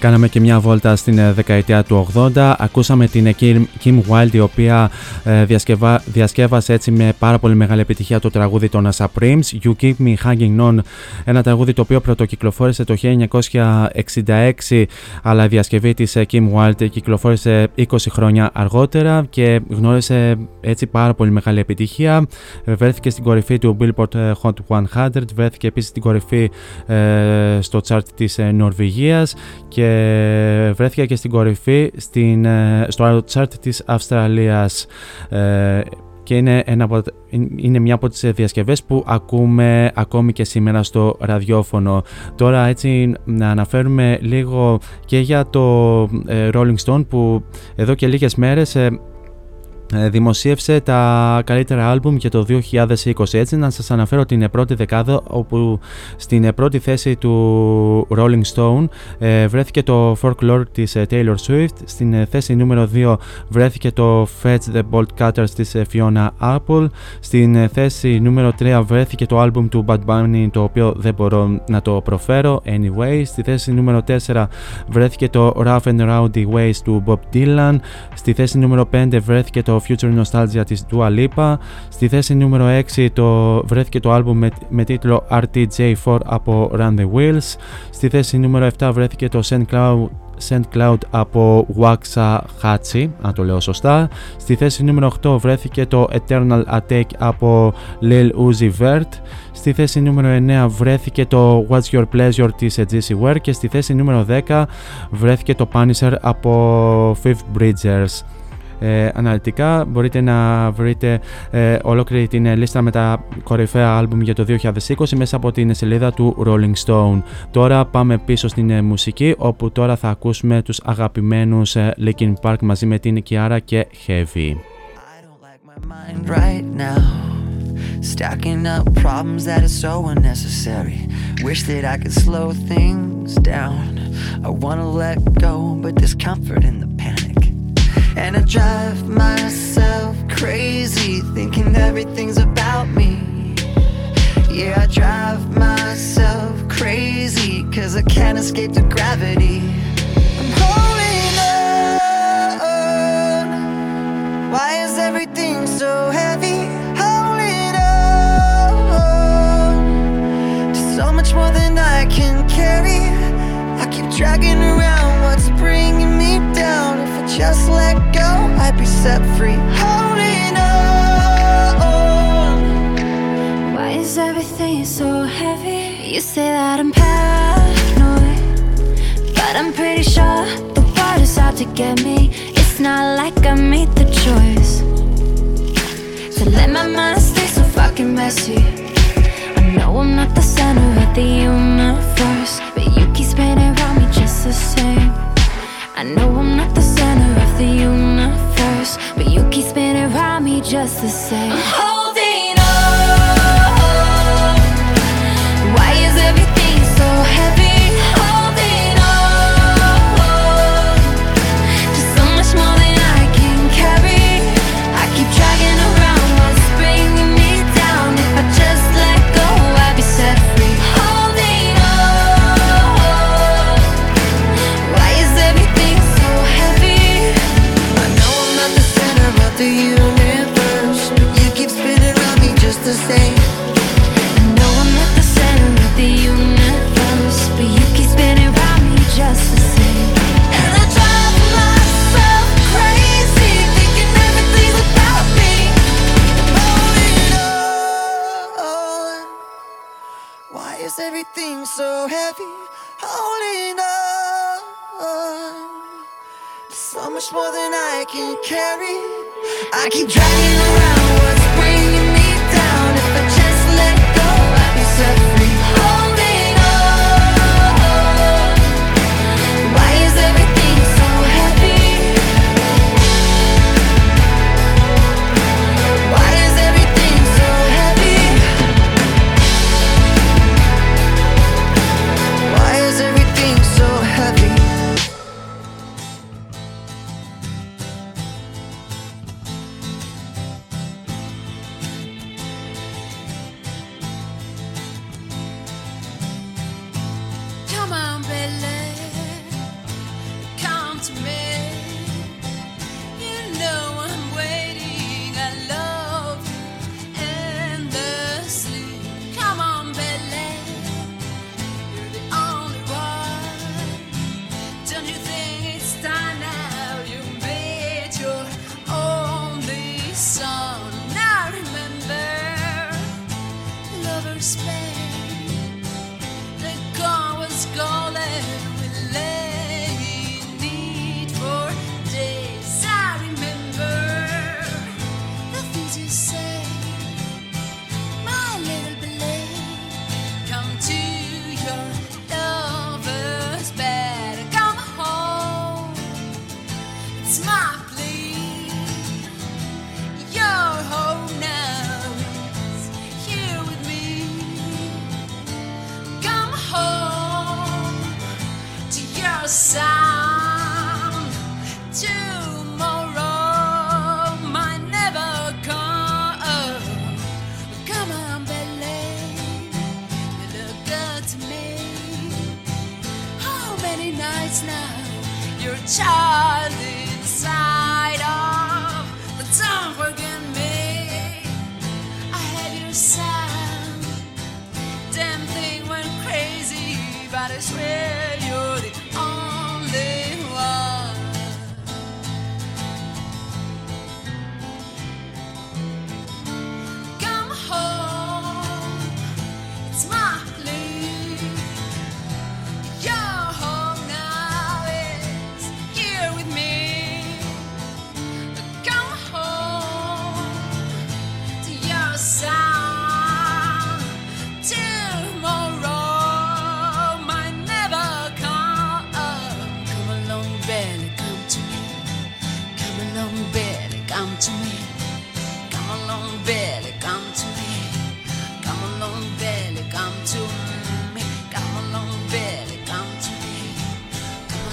κάναμε και μια βόλτα στην δεκαετία του 80. Ακούσαμε την Kim Wilde, η οποία διασκεύασε έτσι με πάρα πολύ μεγάλη επιτυχία το τραγούδι των Supremes, You Keep Me Hanging On, ένα τραγούδι το οποίο πρωτοκυκλοφόρησε το 1966, αλλά η διασκευή της Kim Wilde κυκλοφόρησε 20 χρόνια αργότερα και γνώρισε έτσι πάρα πολύ μεγάλη επιτυχία. Βρέθηκε στην κορυφή του Billboard Hot 100, βρέθηκε επίσης στην κορυφή στο chart της Νορβηγίας και βρέθηκε και στην κορυφή στο chart της Αυστραλίας. Και είναι μια από τις διασκευές που ακούμε ακόμη και σήμερα στο ραδιόφωνο. Τώρα έτσι να αναφέρουμε λίγο και για το Rolling Stone, που εδώ και λίγες μέρες δημοσίευσε τα καλύτερα άλμπουμ για το 2020. Έτσι να σας αναφέρω την πρώτη δεκάδα, όπου στην πρώτη θέση του Rolling Stone βρέθηκε το Folklore της Taylor Swift, στην θέση νούμερο 2 βρέθηκε το Fetch the Bolt Cutters της Fiona Apple, στην θέση νούμερο 3 βρέθηκε το άλμπουμ του Bad Bunny, το οποίο δεν μπορώ να το προφέρω, Anyway, στη θέση νούμερο 4 βρέθηκε το Rough and Rowdy Ways του Bob Dylan, στη θέση νούμερο 5 βρέθηκε το Future Nostalgia της Dua Lipa, στη θέση νούμερο 6 βρέθηκε το άλμπουμ με τίτλο RTJ4 από Run The Wheels, στη θέση νούμερο 7 βρέθηκε το Saint Cloud από Waxa Hachi, αν το λέω σωστά, στη θέση νούμερο 8 βρέθηκε το Eternal Attack από Lil Uzi Vert, στη θέση νούμερο 9 βρέθηκε το What's Your Pleasure της Jesse Ware και στη θέση νούμερο 10 βρέθηκε το Punisher από Fifth Bridgers. Αναλυτικά μπορείτε να βρείτε ολόκληρη την λίστα με τα κορυφαία άλμπουμ για το 2020 μέσα από την σελίδα του Rolling Stone. Τώρα πάμε πίσω στην μουσική, όπου τώρα θα ακούσουμε τους αγαπημένους Linkin Park μαζί με την Kiara και Heavy. Stacking up problems that are so unnecessary. Wish that I could slow things down. I wanna let go, but there's comfort in the panic. And I drive myself crazy, thinking everything's about me. Yeah, I drive myself crazy, 'cause I can't escape the gravity. I'm holding on. Why is everything so heavy? Holding on to so much more than I can carry. I keep dragging around what's bringing me down. If I just let go, I'd be set free. Holding on. Why is everything so heavy? You say that I'm paranoid, but I'm pretty sure the world is out to get me. It's not like I made the choice to let my mind stay so fucking messy. I know I'm not the center of the universe, but you keep spinning around me just the same. I know I'm not the center of the universe, but you keep spinning around me just the same. I'm holding on. Why is everything so heavy? Holding on to so much more than I can carry. I keep dragging around what's bringing me down. If I just let go, I'd be set free. The universe, but you keep spinning around me just the same. I know I'm not the center of the universe, but you keep spinning around me just the same. And I drive myself crazy, thinking everything's about me. I'm holding on. Why is everything so heavy? Holding on. So much more than I can carry. I keep dragging around what's bringing me down. If I just let go, I'd be set free. Holding on. Why is everything so heavy? Why is everything so heavy? Why is everything so heavy?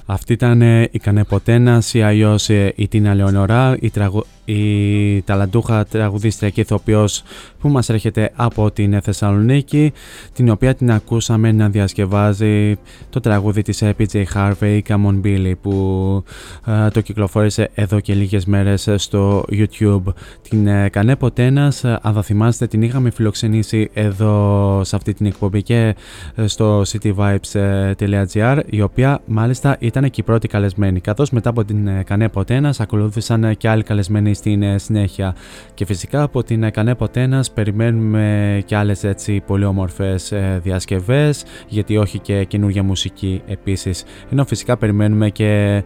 Αυτή ήταν η Kanepoteenas, ή αλλιώς η Τίνα Λεωνορά, η ταλαντούχα τραγουδίστρια και ηθοποιός που μας έρχεται από την Θεσσαλονίκη, την οποία την ακούσαμε να διασκευάζει το τραγούδι της PJ Harvey Come on Billy, που το κυκλοφόρησε εδώ και λίγες μέρες στο YouTube. Την Kanepoteenas, αν θα θυμάστε, την είχαμε φιλοξενήσει εδώ σε αυτή την εκπομπή και στο cityvibes.gr, η οποία μάλιστα ήταν και η πρώτη καλεσμένη, καθώς μετά από την Kanepoteenas ακολούθησαν και άλλοι καλεσμένοι στην συνέχεια. Και φυσικά από την Kanepoteenas περιμένουμε και άλλες έτσι πολύ όμορφες διασκευές, γιατί όχι, και καινούργια μουσική επίσης. Ενώ φυσικά περιμένουμε και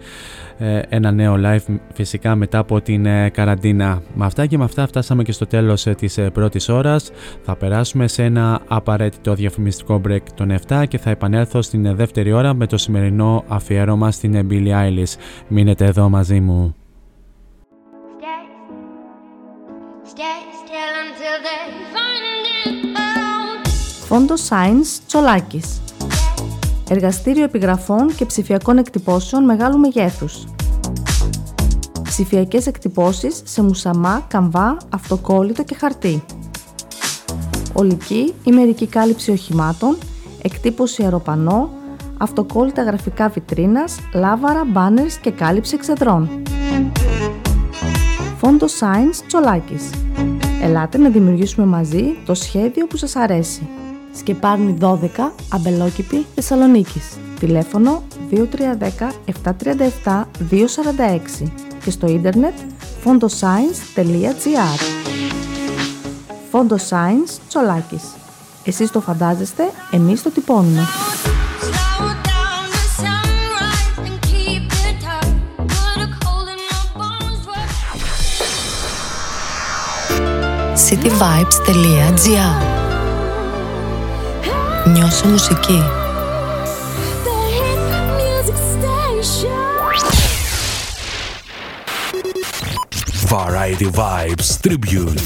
ένα νέο live φυσικά μετά από την καραντίνα. Με αυτά και με αυτά φτάσαμε και στο τέλος της πρώτης ώρας. Θα περάσουμε σε ένα απαραίτητο διαφημιστικό break των 7 και θα επανέλθω στην δεύτερη ώρα με το σημερινό αφιέρωμα στην Billie Eilish. Μείνετε εδώ μαζί μου. Φόντο Science Τσολάκης. Εργαστήριο επιγραφών και ψηφιακών εκτυπώσεων μεγάλου μεγέθους. Ψηφιακές εκτυπώσεις σε μουσαμά, καμβά, αυτοκόλλητο και χαρτί. Ολική ή μερική κάλυψη οχημάτων, εκτύπωση αεροπανό, αυτοκόλλητα γραφικά βιτρίνας, λάβαρα, μπάνερς και κάλυψη εξεδρών. Φόντο Science Τσολάκης. Ελάτε να δημιουργήσουμε μαζί το σχέδιο που σας αρέσει. Σκεπάρνη 12, Αμπελόκηπη, Θεσσαλονίκης. Τηλέφωνο 2310 737 246 και στο ίντερνετ fondoscience.gr. Fondo Science Τσολάκης. Εσείς το φαντάζεστε, εμείς το τυπώνουμε. cityvibes.gr. Νιώσω μουσική. Variety Vibes Tribute.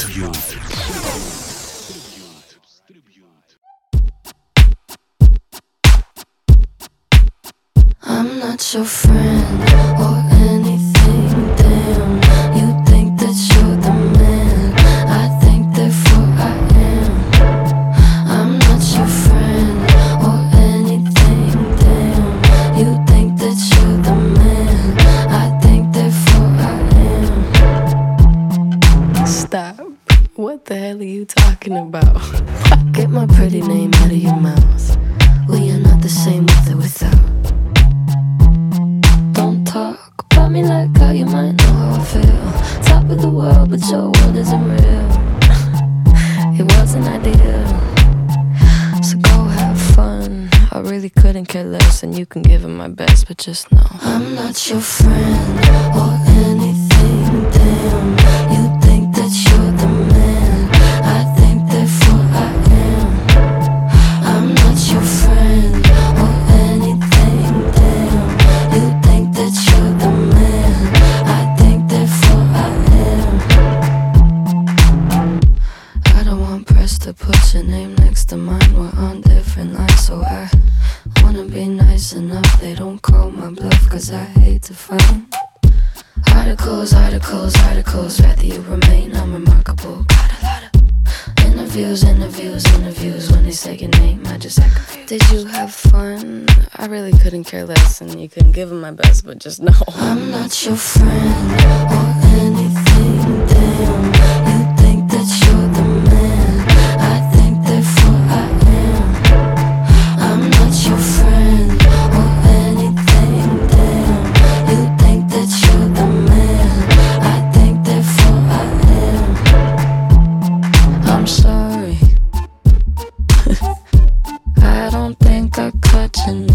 I'm not your friend or anything, damn. You think that you're the man. What the hell are you talking about? Get my pretty name out of your mouth. We are not the same with or without. Don't talk about me like how you might know how I feel. Top of the world, but your world isn't real. It wasn't ideal. I really couldn't care less, and you can give him my best, but just know I'm not your friend or anything, damn. You think that you're the man, I think therefore I am. I'm not your friend or anything, damn. You think that you're the man, I think therefore I am. I don't want press to put your name next to mine, we're on different lines, so I wanna be nice enough, they don't call my bluff, cause I hate to find articles, articles, articles, rather you remain unremarkable. Got a lot of interviews, interviews, interviews, when they say your name, I just act confused. Did you have fun? I really couldn't care less, and you couldn't give them my best, but just know I'm not your friend or anything, damn. You think that you're the man, I think therefore I am. I'm not your friend. I'm sorry, I don't think I caught your name.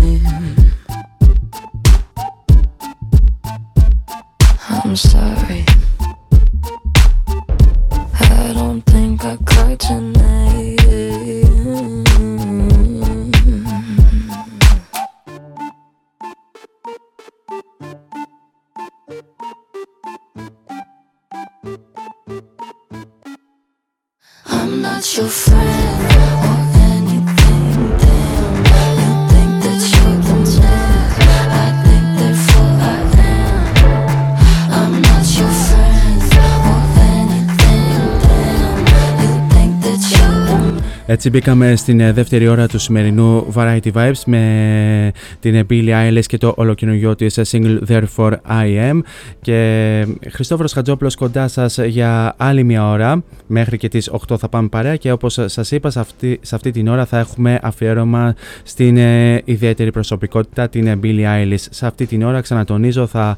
I'm not your friend. Έτσι μπήκαμε στην δεύτερη ώρα του σημερινού Variety Vibes με την Billie Eilish και το ολοκαινούργιο της single Therefore I Am, και Χριστόφορος Χατζόπουλος κοντά σας για άλλη μια ώρα, μέχρι και τις 8 θα πάμε παρέα, και όπως σας είπα σε αυτή την ώρα θα έχουμε αφιέρωμα στην ιδιαίτερη προσωπικότητα, την Billie Eilish. Σε αυτή την ώρα, ξανατονίζω, θα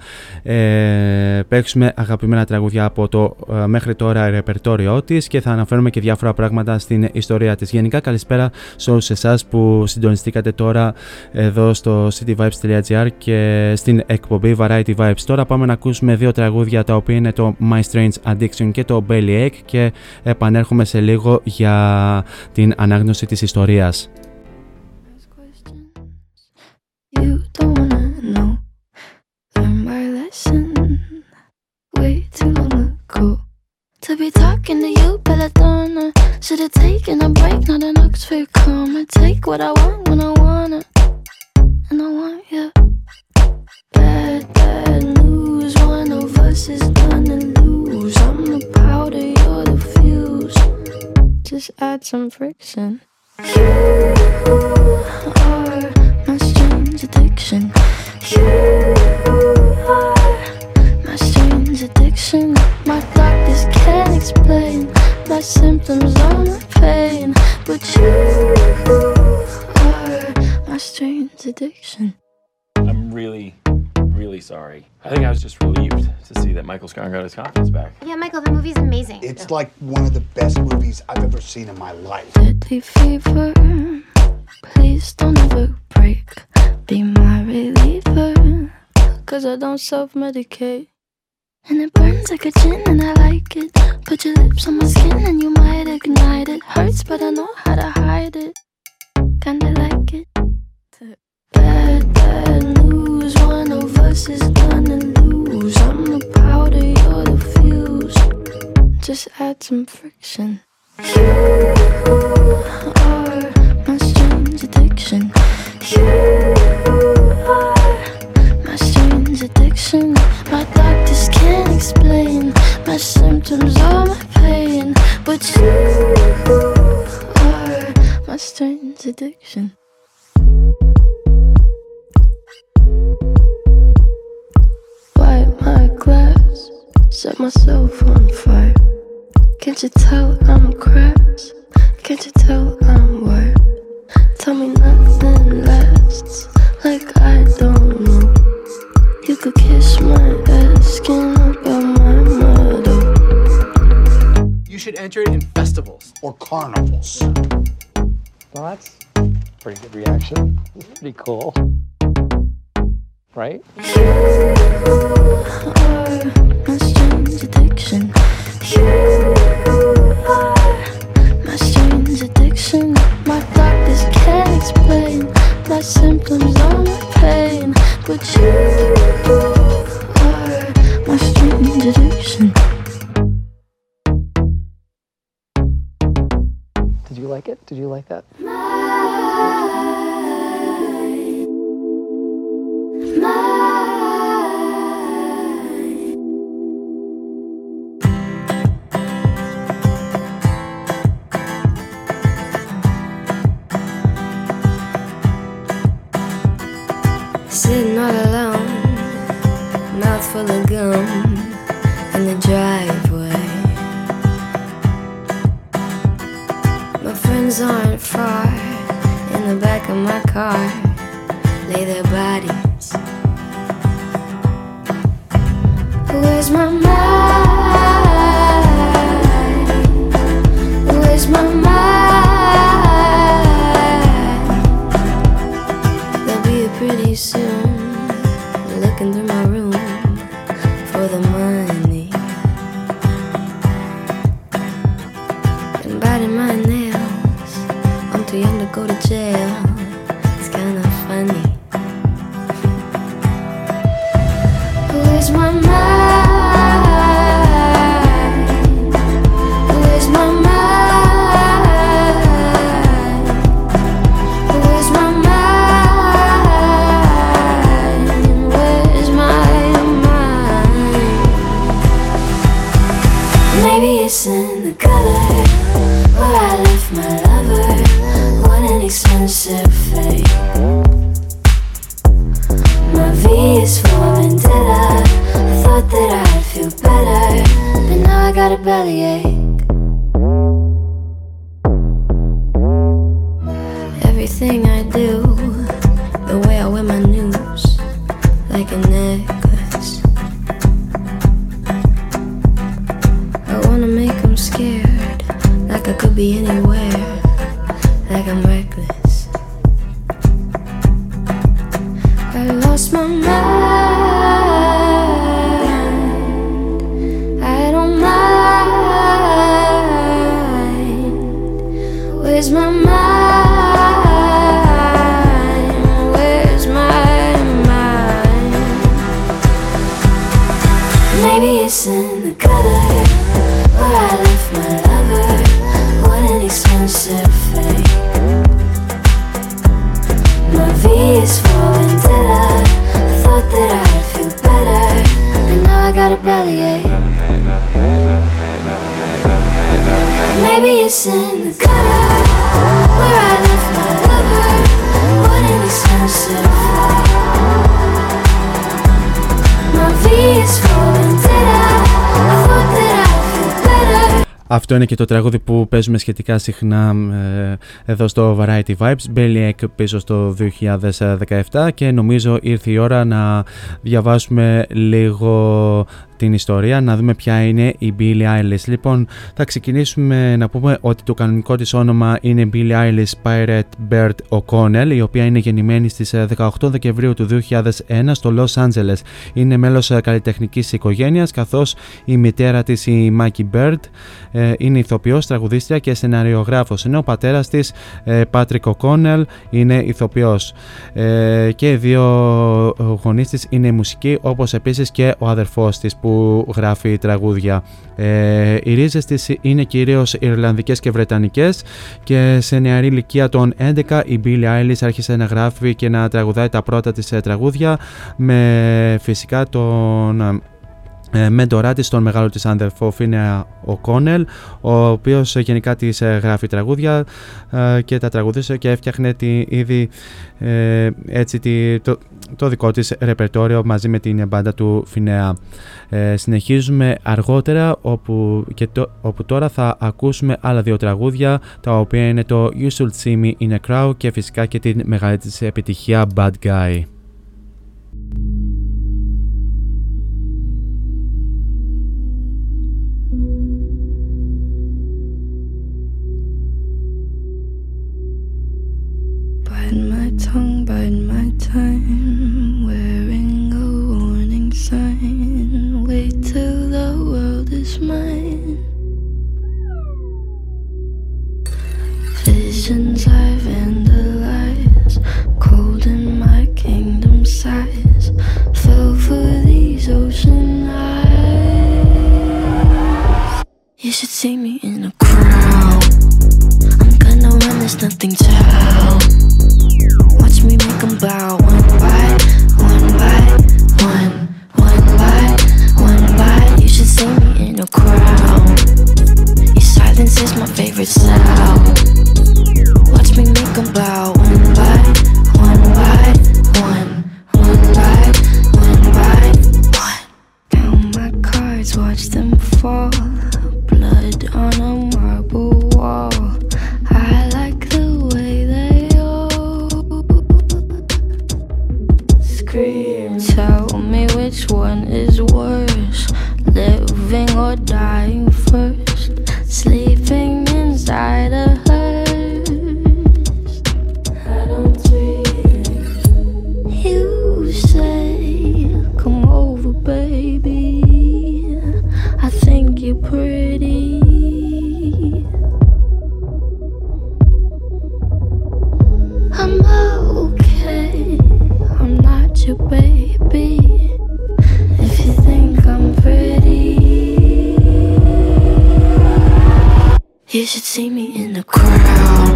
παίξουμε αγαπημένα τραγουδιά από το μέχρι τώρα ρεπερτόριό της και θα αναφέρουμε και διάφορα πράγματα στην ιστορία της. Γενικά, καλησπέρα σε όλους εσάς που συντονιστήκατε τώρα εδώ στο cityvibes.gr και στην εκπομπή Variety Vibes. Τώρα πάμε να ακούσουμε δύο τραγούδια, τα οποία είναι το My Strange Addiction και το Bellyache, και επανέρχομαι σε λίγο για την ανάγνωση της ιστορίας. To be talking to you, belladonna. Should've taken a break, not an Oxford comma. Take what I want when I wanna, and I want you. Bad, bad news, one of us is gonna lose. I'm the powder, you're the fuse. Just add some friction. You are my strange addiction. You are my strange addiction. My doctors can't explain my symptoms or my pain, but you are my strange addiction. I'm really, really sorry. I think I was just relieved to see that Michael Scarn got his confidence back. Yeah, Michael, the movie's amazing. It's like one of the best movies I've ever seen in my life. Deadly fever, please don't ever break. Be my reliever, cause I don't self-medicate. And it burns like a gin and I like it. Put your lips on my skin and you might ignite it. Hurts but I know how to hide it. Kinda like it. Bad, bad news, one of us is gonna lose. I'm the powder, you're the fuse. Just add some friction. You are my strange addiction. You are my strange addiction. My doctors can't explain my symptoms or my pain, but you are my strange addiction. Wipe my glass, set myself on fire. Can't you tell I'm cracked? Can't you tell I'm wired? Tell me nothing lasts, like I don't know. You could kiss my ass, skin up my motto. You should enter it in festivals. Or carnivals. Thoughts? pretty good reaction. It's pretty cool. Right? You are my strange addiction. You are my strange addiction. My doctors can't explain my symptoms or my pain. But you are my strange addiction. Did you like it? Did you like that? Sitting all alone, mouth full of gum in the driveway. My friends aren't far, in the back of my car, lay their bodies. Where's my mind? Where's my mind? They'll be here pretty soon, looking through my room for the money. And biting my nails, I'm too young to go to jail. It's kinda funny. Where's my mind? In the color where I left my lover, what an expensive fate. My V is for vendetta. I thought that I'd feel better, but now I got a bellyache. Everything I do, the way I wear my news, like a necklace. Scared, like I could be anywhere, like I'm reckless. I lost my mind. I don't mind. Where's my mind? Where's my mind? Maybe it's in the color where I left my lover, what an expensive fate. My V is for vendetta. I thought that I'd feel better, but now I got a bellyache. Maybe it's in the gutter where I left my lover, what an expensive fate. My V is for vendetta. I thought that I. Αυτό είναι και το τραγούδι που παίζουμε σχετικά συχνά εδώ στο Variety Vibes, Billie Eilish πίσω στο 2017, και νομίζω ήρθε η ώρα να διαβάσουμε λίγο την ιστορία, να δούμε ποια είναι η Billie Eilish. Λοιπόν, θα ξεκινήσουμε να πούμε ότι το κανονικό της όνομα είναι Billie Eilish Pirate Bird O'Connell, η οποία είναι γεννημένη στις 18 Δεκεμβρίου του 2001 στο Los Angeles. Είναι μέλος καλλιτεχνικής οικογένειας, καθώς η μητέρα της, η Mackie Bird, είναι ηθοποιός, τραγουδίστρια και σεναριογράφος, ενώ ο πατέρας της, Patrick O'Connell, είναι ηθοποιός. Και οι δύο γονείς της είναι μουσικοί, όπως επίσης και ο αδερφός της που γράφει τραγούδια. Οι ρίζες της είναι κυρίως Ιρλανδικές και Βρετανικές, και σε νεαρή ηλικία των 11 η Billie Eilish άρχισε να γράφει και να τραγουδάει τα πρώτα της τραγούδια, με φυσικά τον μέντορά της, τον μεγάλο της αδερφό Φίνεα O'Connell, ο οποίος γενικά της γράφει τραγούδια και τα τραγουδίσε και έφτιαχνε ήδη έτσι το δικό της ρεπερτόριο μαζί με την μπάντα του Φινέα. Συνεχίζουμε αργότερα, όπου τώρα θα ακούσουμε άλλα δύο τραγούδια, τα οποία είναι το You Should See Me in a Crowd και φυσικά και την μεγάλη της επιτυχία Bad Guy. tongue bide my time, wearing a warning sign, wait till the world is mine. Visions I vandalize, cold in my kingdom size, fell for these ocean eyes. You should see me in a crowd, I'm gonna run, there's nothing to help. Watch me make them bow, one by, one by, one, one by, one by. You should see me in a crowd, your silence is my favorite sound. Watch me make them bow, one by, one by, one, one by, one by, one. Down my cards, watch them fall, blood on a marble wall. I like the way they tell me which one is worse, living or dying first, sleeping inside a hearse. I don't dream. You say, come over baby, I think you're pretty. I'm okay, I'm not your baby, if you think I'm pretty. You should see me in the crowd,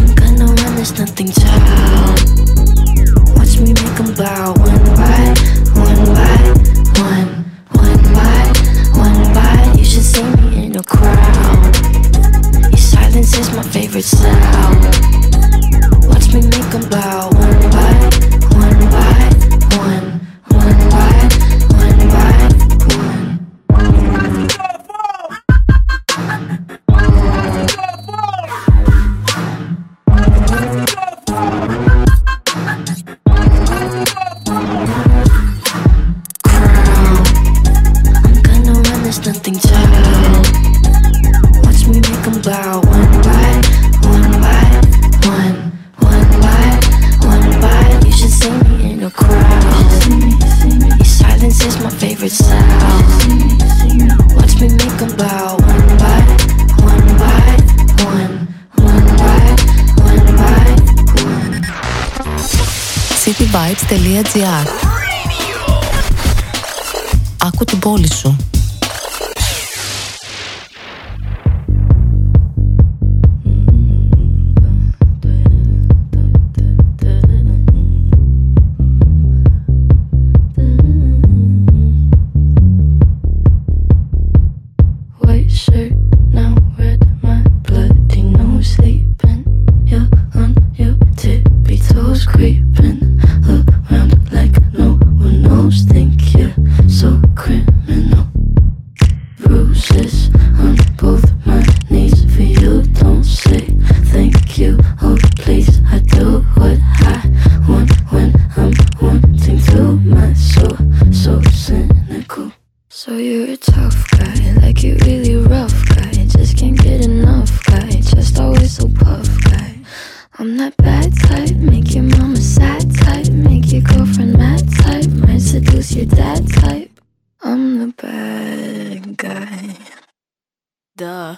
I'm gonna run, there's nothing to help. Watch me make them bow, one by, one by, one, one by, one by. You should see me in the crowd, your silence is my favorite sound. Watch me make them bow, one by, one by, one, one by, one by, one. Crown, I'm gonna run, there's nothing to hold. Watch me make them bow, one by, one by, one. Your silence is my favorite sound. Watch me make them bow, one by, one by, one, one by, one by, one. Cityvibes.gr. Άκου την πόλη σου. Duh.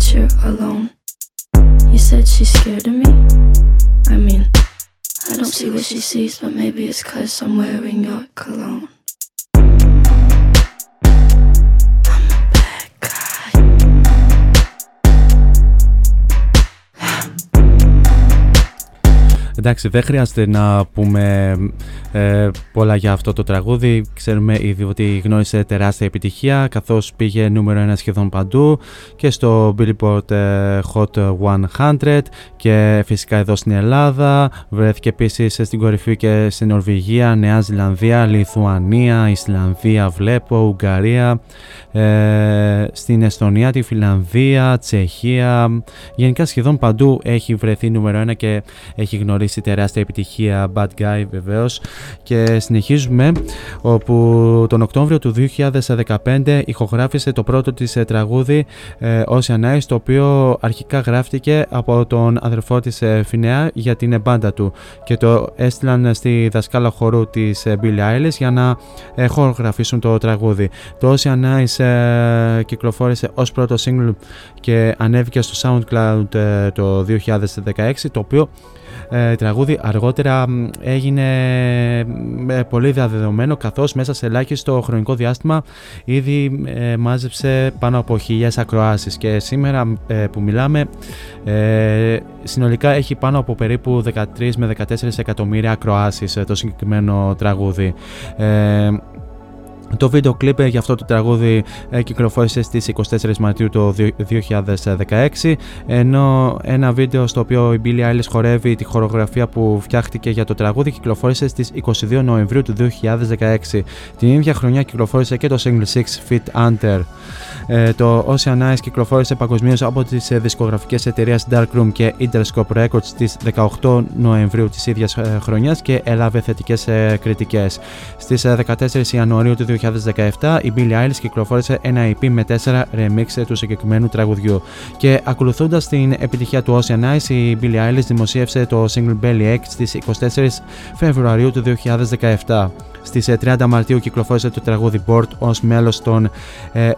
that you're alone. You said she's scared of me? I mean, I don't see what she sees, but maybe it's 'cause I'm wearing your cologne. Εντάξει, δεν χρειάζεται να πούμε πολλά για αυτό το τραγούδι. Ξέρουμε ήδη ότι γνώρισε τεράστια επιτυχία, καθώς πήγε νούμερο 1 σχεδόν παντού και στο Billboard Hot 100 και φυσικά εδώ στην Ελλάδα. Βρέθηκε επίσης στην κορυφή και στην Νορβηγία, Νέα Ζηλανδία, Λιθουανία, Ισλανδία, βλέπω, Ουγγαρία, στην Εστονία, τη Φιλανδία, Τσεχία. Γενικά σχεδόν παντού έχει βρεθεί νούμερο 1 και έχει γνωρίσει τεράστια επιτυχία. Bad Guy βεβαίως. Και συνεχίζουμε, όπου τον Οκτώβριο του 2015 ηχογράφησε το πρώτο της τραγούδι Ocean Eyes, το οποίο αρχικά γράφτηκε από τον αδερφό της Φινέα για την μπάντα του και το έστειλαν στη δασκάλα χορού της Billie Eilish για να χορογραφήσουν το τραγούδι. Το Ocean Eyes κυκλοφόρησε ως πρώτο single και ανέβηκε στο SoundCloud το 2016, το οποίο τραγούδι αργότερα έγινε πολύ διαδεδομένο, καθώς μέσα σε ελάχιστο χρονικό διάστημα ήδη μάζεψε πάνω από 1.000 ακροάσεις και σήμερα που μιλάμε συνολικά έχει πάνω από περίπου 13 με 14 εκατομμύρια ακροάσεις το συγκεκριμένο τραγούδι. Το βίντεο κλιπ για αυτό το τραγούδι κυκλοφόρησε στις 24 Μαρτίου το 2016, ενώ ένα βίντεο στο οποίο η Billie Eilish χορεύει τη χορογραφία που φτιάχτηκε για το τραγούδι κυκλοφόρησε στις 22 Νοεμβρίου του 2016. Την ίδια χρονιά κυκλοφόρησε και το single Six Feet Under. Το Ocean Eyes κυκλοφόρησε παγκοσμίως από τις δισκογραφικές εταιρείες Darkroom και Interscope Records στις 18 Νοβεμβρίου της ίδιας χρονιάς και έλαβε θετικές κριτικές. Στις 14 Ιανουαρίου του 2017 η Billie Eilish κυκλοφόρησε ένα EP με 4 remix του συγκεκριμένου τραγουδιού και ακολουθώντας την επιτυχία του Ocean Eyes, η Billie Eilish δημοσίευσε το single Belly Ache στις 24 Φεβρουαρίου του 2017. Στις 30 Μαρτίου κυκλοφόρησε το τραγούδι Bored ως μέλος των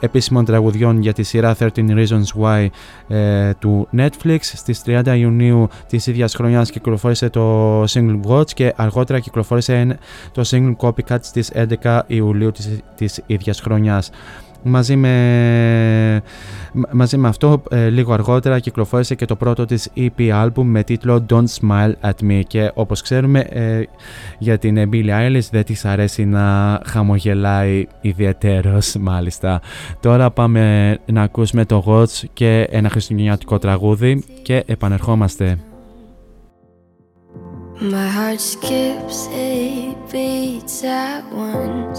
επίσημων τραγουδιών για τη σειρά 13 Reasons Why του Netflix. Στις 30 Ιουνίου της ίδιας χρονιάς κυκλοφόρησε το single Watch και αργότερα κυκλοφόρησε το single Copycat στις 11 Ιουλίου της ίδιας χρονιάς. Μαζί με αυτό, λίγο αργότερα κυκλοφόρησε και το πρώτο της EP album με τίτλο Don't Smile At Me και όπως ξέρουμε για την Billie Eilish δεν της αρέσει να χαμογελάει ιδιαιτέρως, μάλιστα. Τώρα πάμε να ακούσουμε το Watch και ένα χριστουγεννιάτικο τραγούδι και επανερχόμαστε. My heart skips 8 beats at once.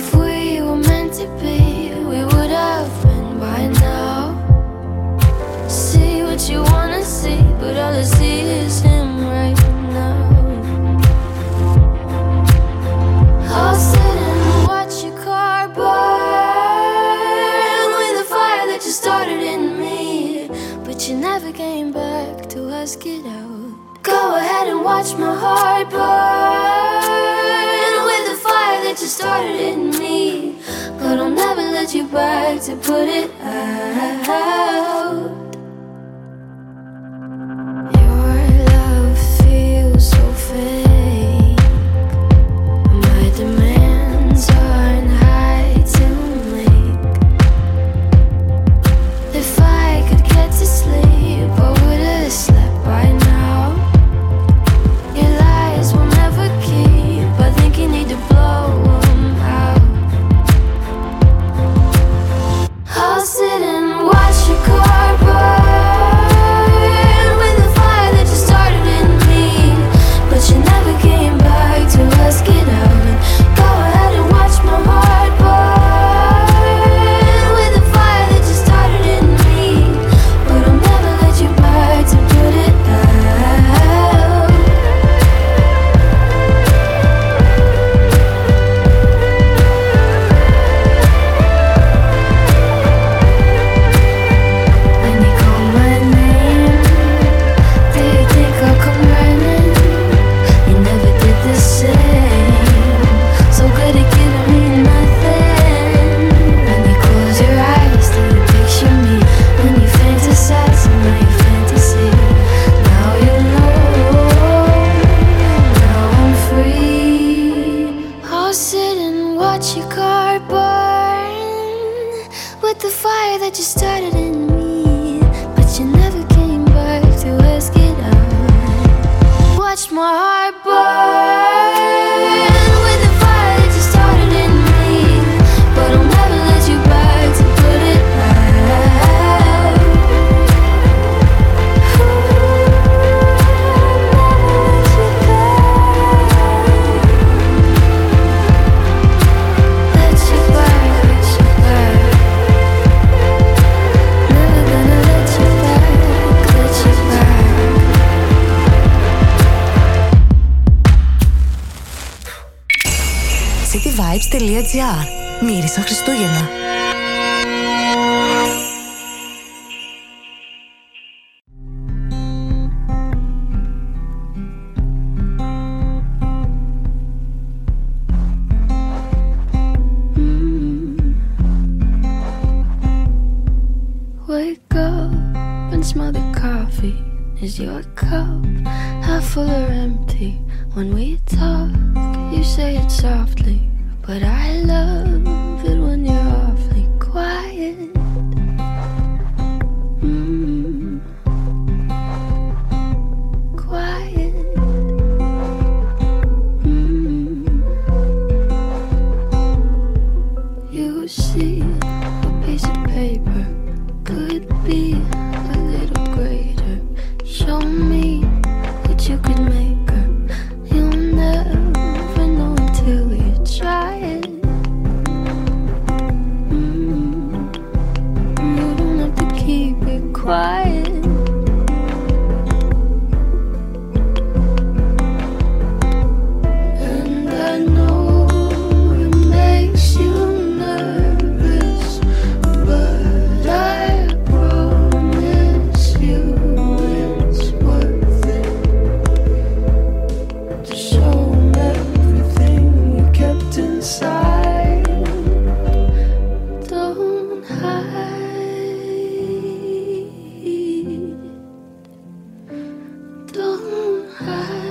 If we were meant to be, we would have been by now. See what you wanna see, but all I see is him right now. I'll sit and watch your car burn with a fire that you started in me, but you never came back to ask it out. Go ahead and watch my heart burn with the fire that you started in me, but I'll never let you back to put it out. Your love feels so fake, my demands aren't high to make. If I could get to sleep, I would've slept by now. Your lies will never keep, I think you need to blow. I'll sit and watch your car burn. that you started in me, but you never came back to ask it out. Watch my heart burn with the fire that you started in me, but I'll never let you back to put it out. Let you back, let you back. Never gonna let you back. cityvibes.gr. Μύρισα Χριστούγεννα. Wake up and smell the coffee. Is your cup half full or empty? When we talk, you say it softly, but I love it when you're awfully quiet. Quiet. You see a piece of paper, could be a little greater. Show me what you could make her. You'll never know until you try it. You don't have to keep it quiet. And I know it makes you nervous, but I promise you it's worth it. To show 'em everything you kept inside, don't hide. Don't hide.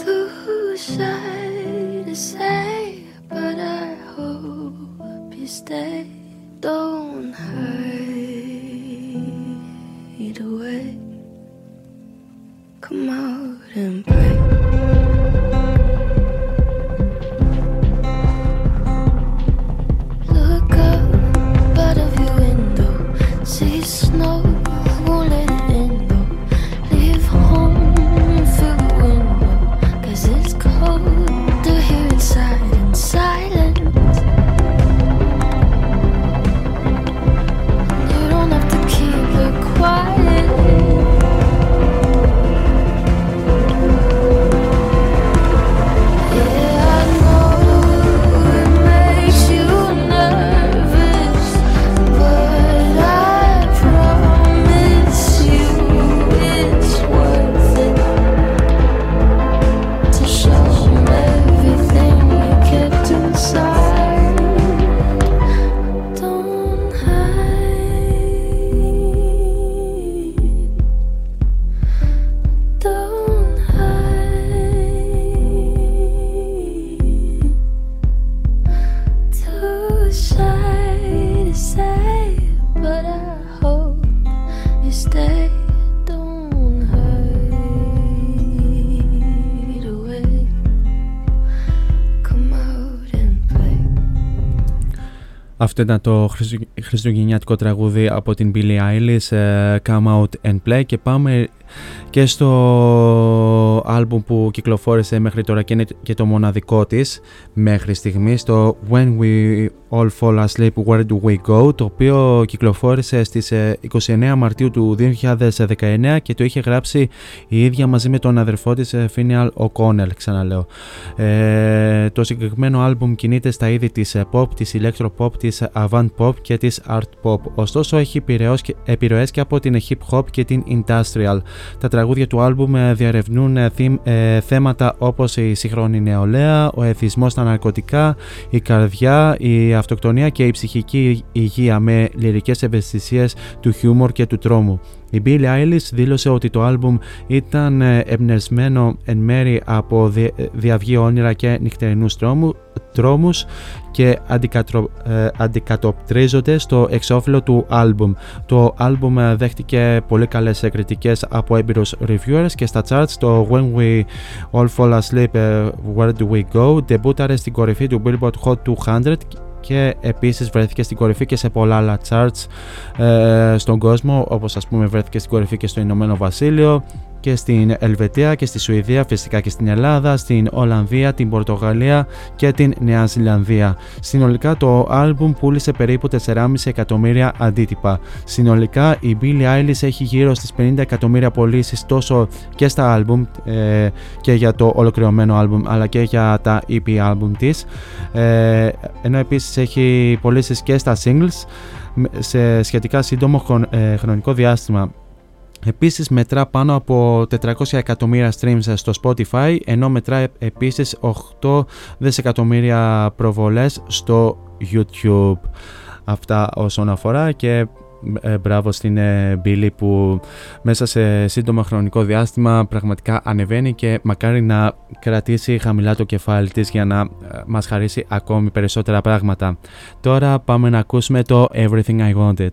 Too shy to say, but I hope you stay. Don't hide away. Come out and play. Look up out of your window, see snow, won't let it in though. Leave home and fill the window, cause it's cold to hear inside in silence. You don't have to keep it quiet. Yeah, I know it makes you nervous, but I promise you it's worth it. To show 'em everything you kept inside, don't hide. Don't hide. Too shy to say, but I hope you stay. Don't hide away. Come out and play. Αυτό ήταν το χριστουγεννιάτικο τραγούδι από την Billie Eilish, Come Out and Play, και πάμε και στο άλμπουμ που κυκλοφόρησε μέχρι τώρα και είναι και το μοναδικό της μέχρι στιγμής, το When We All Fall Asleep Where Do We Go, το οποίο κυκλοφόρησε στις 29 Μαρτίου του 2019 και το είχε γράψει η ίδια μαζί με τον αδερφό της Φίνιαλ O'Connell, ξαναλέω. Το συγκεκριμένο άλμπουμ κινείται στα είδη της pop, της electro-pop, της avant-pop και της art-pop, ωστόσο έχει επιρροές και από την hip-hop και την industrial. Τα τραγούδια του άλμπουμ διαρευνούν θέματα όπως η σύγχρονη νεολαία, ο εθισμός στα ναρκωτικά, η καρδιά, η αυτοκτονία και η ψυχική υγεία, με λυρικές ευαισθησίες του χιούμορ και του τρόμου. Η Billie Eilish δήλωσε ότι το άλμπουμ ήταν εμπνευσμένο εν μέρη από διαυγή όνειρα και νυχτερινούς τρόμους και αντικατοπτρίζονται στο εξώφυλλο του άλμπουμ. Το άλμπουμ δέχτηκε πολύ καλές κριτικές από έμπειρους reviewers και στα charts το When We All Fall Asleep, Where Do We Go ντεμπούταρε στην κορυφή του Billboard Hot 200 και επίσης βρέθηκε στην κορυφή και σε πολλά άλλα charts στον κόσμο, όπως ας πούμε βρέθηκε στην κορυφή και στο Ηνωμένο Βασίλειο και στην Ελβετία και στη Σουηδία, φυσικά και στην Ελλάδα, στην Ολλανδία, την Πορτογαλία και την Νέα Ζηλανδία. Συνολικά το άλμπουμ πούλησε περίπου 4,5 εκατομμύρια αντίτυπα. Συνολικά η Billie Eilish έχει γύρω στις 50 εκατομμύρια πωλήσεις τόσο και στα άλμπουμ και για το ολοκληρωμένο άλμπουμ αλλά και για τα EP άλμπουμ της, ενώ επίσης έχει πωλήσεις και στα singles σε σχετικά σύντομο χρονικό διάστημα. Επίσης μετρά πάνω από 400 εκατομμύρια streams στο Spotify, ενώ μετρά επίσης 8 δισεκατομμύρια προβολές στο YouTube. Αυτά όσον αφορά και μπράβο στην Billie που μέσα σε σύντομα χρονικό διάστημα πραγματικά ανεβαίνει και μακάρι να κρατήσει χαμηλά το κεφάλι της για να μας χαρίσει ακόμη περισσότερα πράγματα. Τώρα πάμε να ακούσουμε το Everything I Wanted.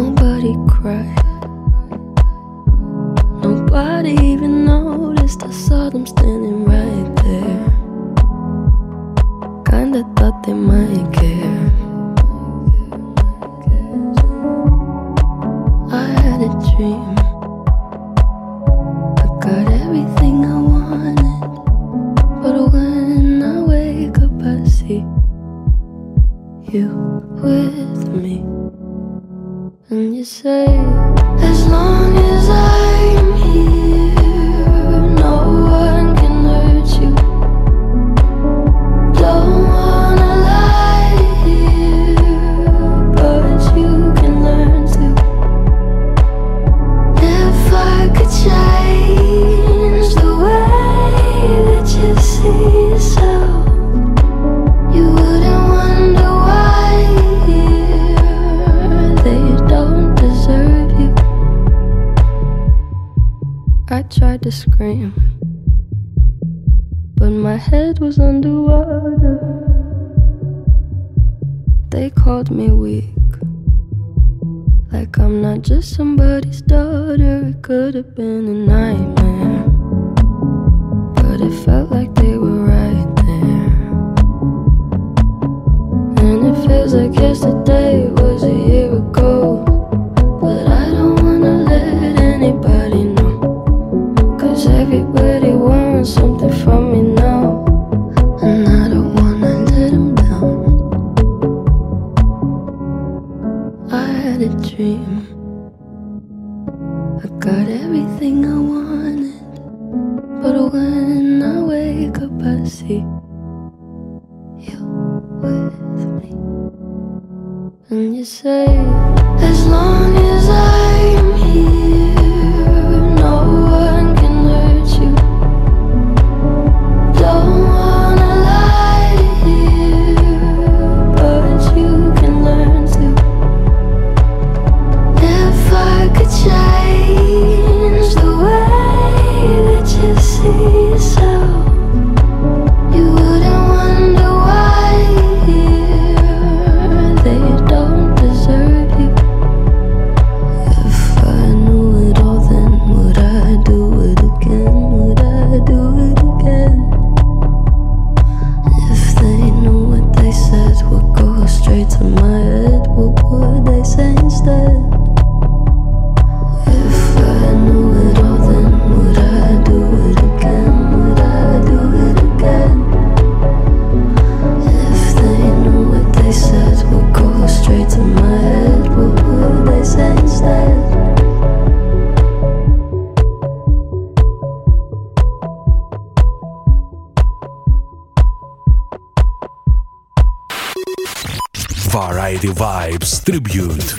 Nobody cried, nobody even noticed. I saw them standing right there, kinda thought they might care. I had a dream, I got everything I wanted, but when I wake up I see you with me. And you say, as long as I'm here, no one can hurt you. Don't wanna lie here, but you can learn to. If I could change the way that you see yourself, you wouldn't wonder why. You. I tried to scream, but my head was underwater. They called me weak, like I'm not just somebody's daughter. It could have been a nightmare, but it felt like they were right there. And it feels like yesterday was a year ago. But I don't wanna let anybody know, 'cause everybody wants something from me now, and I don't wanna let them down. I had a dream, I got everything I wanted, but when I wake up I see you with me. And you say, as long as I'm here, no one can hurt you. Don't wanna lie here, but you can learn to. If I could change the way that you see yourself, you wouldn't wonder why. They don't deserve you. Variety Vibes Tribute.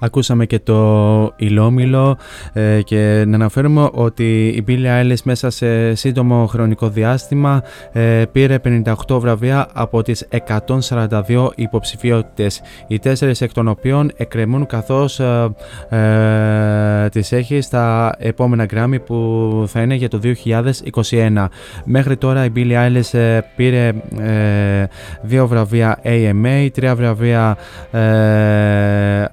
Ακούσαμε και το Ηλόμηλο και να αναφέρουμε ότι η Billie Eilish μέσα σε σύντομο χρονικό διάστημα πήρε 58 βραβεία από τις 142 υποψηφιότητες, οι 4 εκ των οποίων εκκρεμούν καθώς τις έχει στα επόμενα Grammy που θα είναι για το 2021. Μέχρι τώρα η Billie Eilish πήρε 2 βραβεία AMA, 3 βραβεία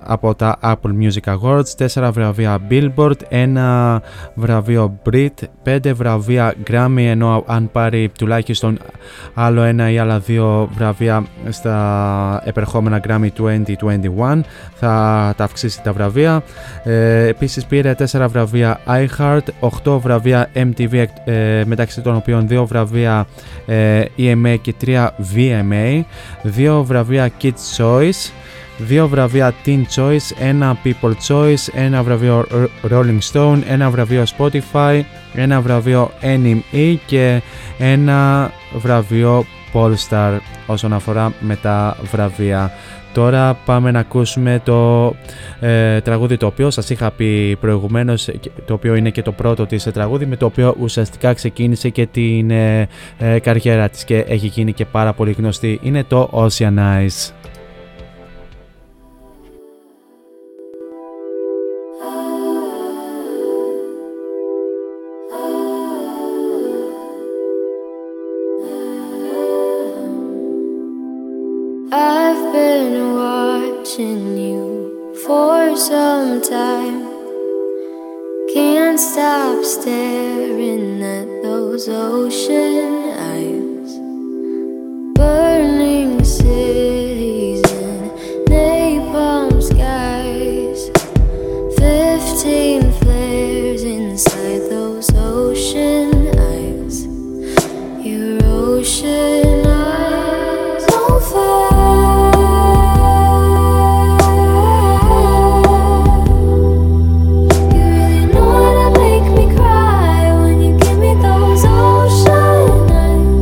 από τα Apple Music Awards, 4 βραβεία Billboard, 1 βραβείο Brit, 5 βραβεία Grammy, ενώ αν πάρει τουλάχιστον άλλο ένα ή άλλα 2 βραβεία στα επερχόμενα Grammy 2021 θα τα αυξήσει τα βραβεία. Επίσης πήρε 4 βραβεία iHeart, 8 βραβεία MTV, μεταξύ των οποίων 2 βραβεία EMA και 3 VMA, 2 βραβεία Kids Choice, 2 βραβεία Teen Choice, 1 People Choice, 1 βραβείο Rolling Stone, 1 βραβείο Spotify, 1 βραβείο NME και 1 βραβείο Polestar όσον αφορά με τα βραβεία. Τώρα πάμε να ακούσουμε το τραγούδι το οποίο σας είχα πει προηγουμένως, το οποίο είναι και το πρώτο της τραγούδι, με το οποίο ουσιαστικά ξεκίνησε και την καριέρα της και έχει γίνει και πάρα πολύ γνωστή. Είναι το Ocean Eyes. You for some time, can't stop staring at those ocean eyes, burning cities and napalm skies, 15 flares inside those ocean eyes, your ocean eyes on fire. You know how to make me cry when you give me those ocean eyes.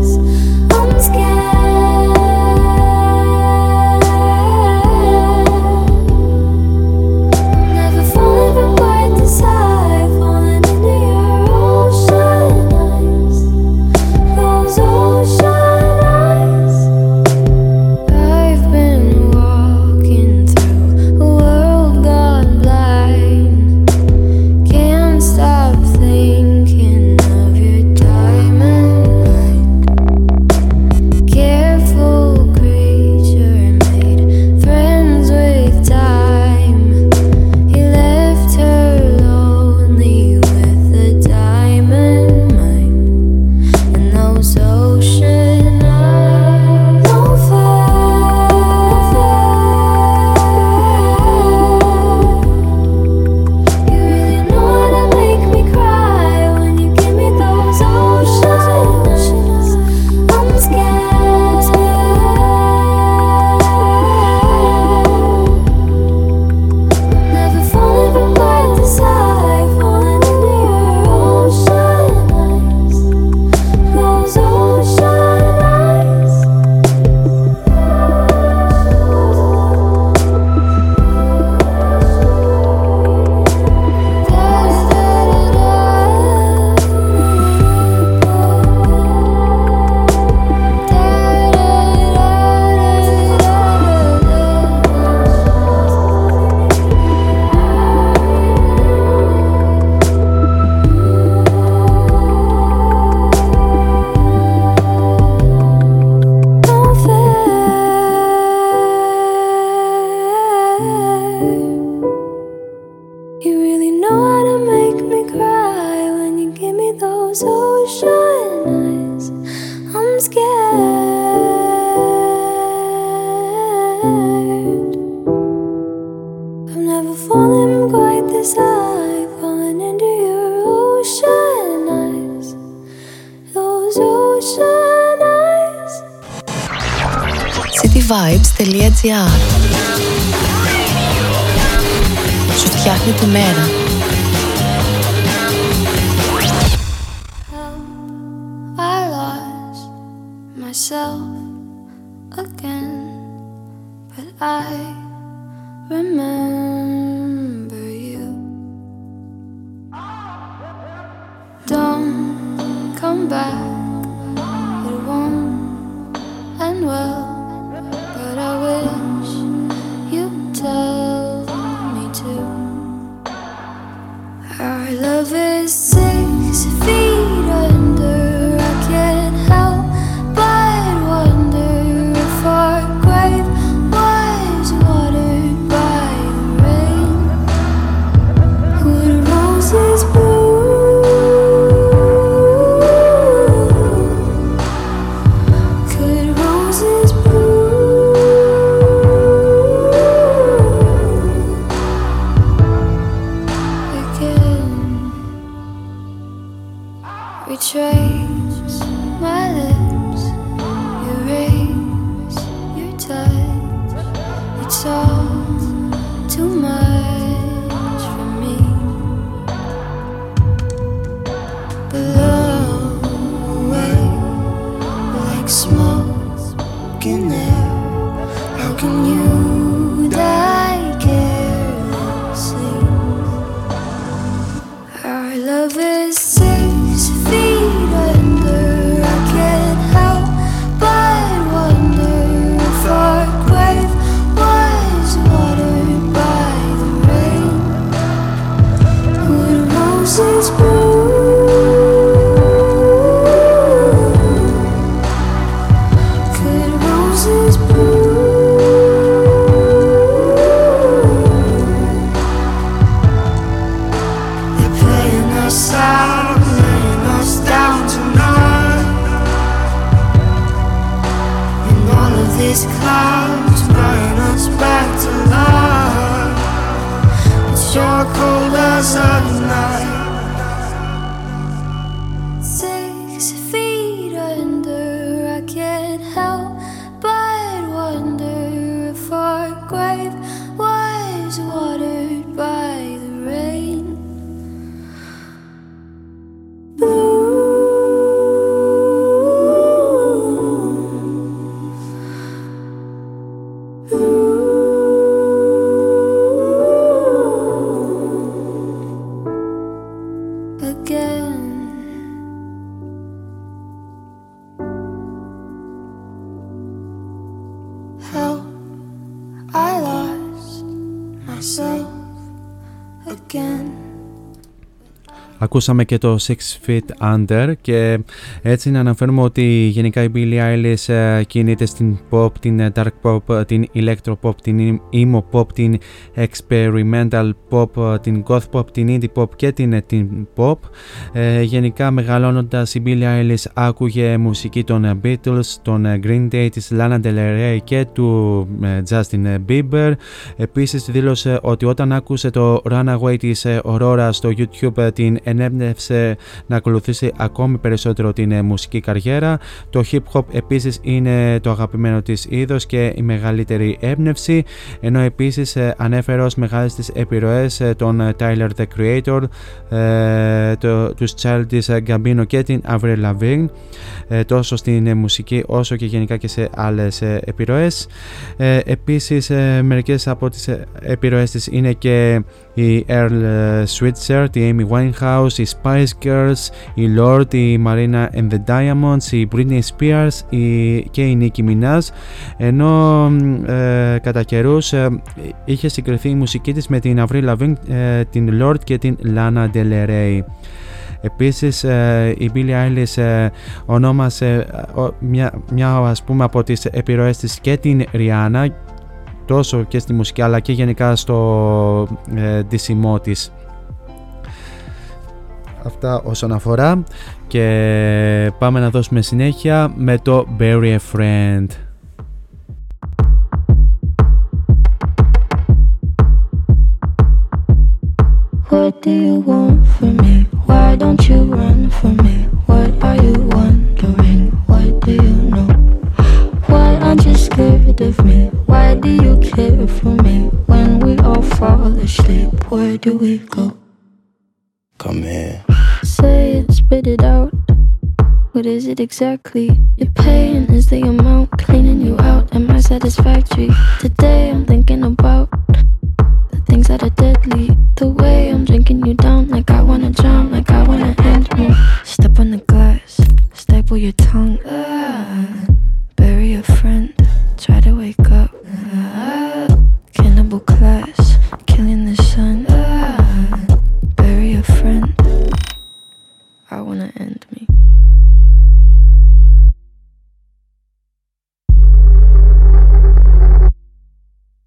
Vibes.gr. Σου φτιάχνει τη μέρα. I lost myself again, but I remember you. Don't come back. It won't end well. I wish you'd tell me to. Our love is 6 feet under. I can't help but wonder if our grave was watered by the rain. Would roses bloom? Could roses bloom? Trace my lips, erase your touch. It's all too much for me. Blow away like smoke in there. How can you die carelessly? Our love is 6 feet under. I can't help but wonder if our grave was watered by the rain. Would roses bloom? Could roses bloom? They're playing us out. These clouds bring us back to life. It's your cold as a night. 6 feet under, I can't help but wonder if our grave was watered by the rain. Blue. Ακούσαμε και το 6 Feet Under και έτσι να αναφέρουμε ότι γενικά η Billie Eilish κινείται στην pop, την dark pop, την electro pop, την emo pop, την experimental pop, την goth pop, την indie pop και την pop. Γενικά μεγαλώνοντας η Billie Eilish άκουγε μουσική των Beatles, των Green Day, της Lana Del Rey και του Justin Bieber. Επίσης δήλωσε ότι όταν άκουσε το Runaway της Aurora στο YouTube την ενέπνευσε να ακολουθήσει ακόμη περισσότερο την μουσική καριέρα. Το hip hop επίσης είναι το αγαπημένο της είδος και η μεγαλύτερη έμπνευση, ενώ επίσης ανέφερε ως μεγάλες τις επιρροές τον Tyler the Creator, τους Childish Gambino και την Avril Lavigne, τόσο στην μουσική όσο και γενικά και σε άλλες επιρροές. Επίσης μερικές από τις επιρροές της είναι και η Earl Sweatshirt, η Amy Winehouse, οι Spice Girls, η Lorde, η Marina and the Diamonds, η Britney Spears και η Nicki Minaj, ενώ κατά καιρούς είχε συγκριθεί η μουσική της με την Avril Lavigne, την Lorde και την Lana Del Rey. Επίσης η Billie Eilish ονόμασε μια ας πούμε από τις επιρροές της και την Rihanna, τόσο και στη μουσική αλλά και γενικά στο ντυσιμό της. Αυτά όσον αφορά, και πάμε να δώσουμε συνέχεια με το Bury a Friend. What do you want from me? Why don't you run from me? What are you wondering? What do you know? Why aren't you scared of me? Why do you care for me? When we all fall asleep, where do we go? Come here. Say it, spit it out. What is it exactly you're paying? Is the amount cleaning you out? Am I satisfactory? Today I'm thinking about the things that are deadly. The way I'm drinking you down, like I wanna drown, like I wanna end me. Step on the glass, staple your tongue, bury a friend, try to wake up, cannibal class, killing the sun, bury a friend, I wanna end me.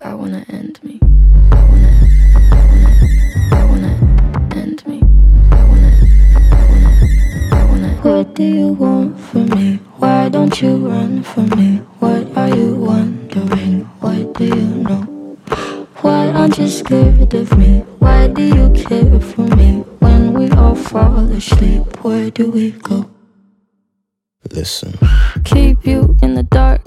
I wanna end me. I wanna end me. I wanna end me. I wanna. What do you want from me? Why don't you run from me? What are you wondering? What do you know? Why aren't you scared of me? Why do you care for me? When we all fall asleep, where do we go? Listen. Keep you in the dark.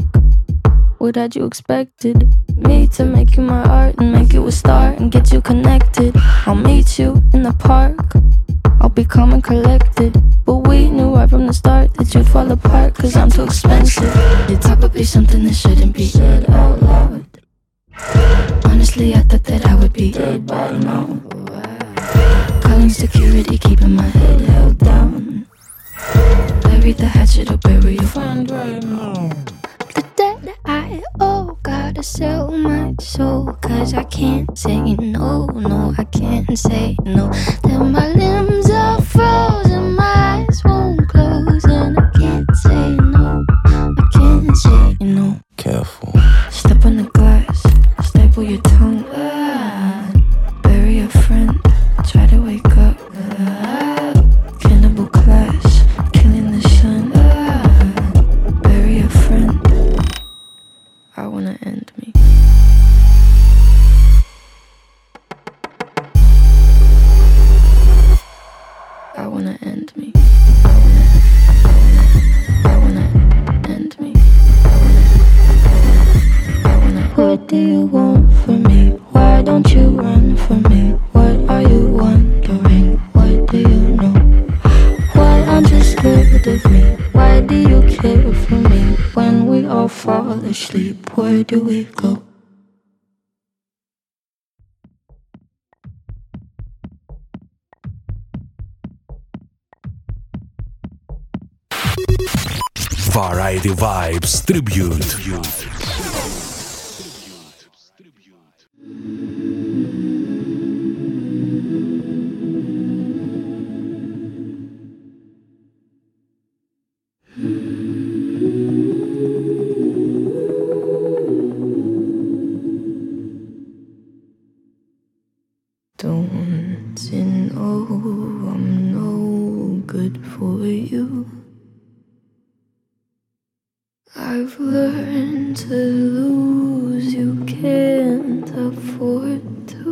What had you expected? Me to make you my art and make you a star and get you connected. I'll meet you in the park, I'll be calm and collected. But we knew right from the start that you'd fall apart, cause I'm too expensive. You'd probably something that shouldn't be said out loud. Honestly, I thought that I would be dead by now. Calling security, keeping my head held down. Bury the hatchet or bury your friend right now. Gotta sell my soul, cause I can't say no, no, I can't say no. Then my limbs are frozen, my eyes won't close, and I can't say no, I can't say no. Careful. Step on the glass, staple your tongue, bury a friend, try to wake up, cannibal class, killing the sun, bury a friend, I wanna end me. I wanna end me. I wanna end me. I wanna. What do you want from me? Why don't you run from me? What are you wondering? What do you know? Why aren't you scared of me? Why do you care for me? When we all fall asleep, where do we go? Variety Vibes Tribute. I've learned to lose, you can't afford to.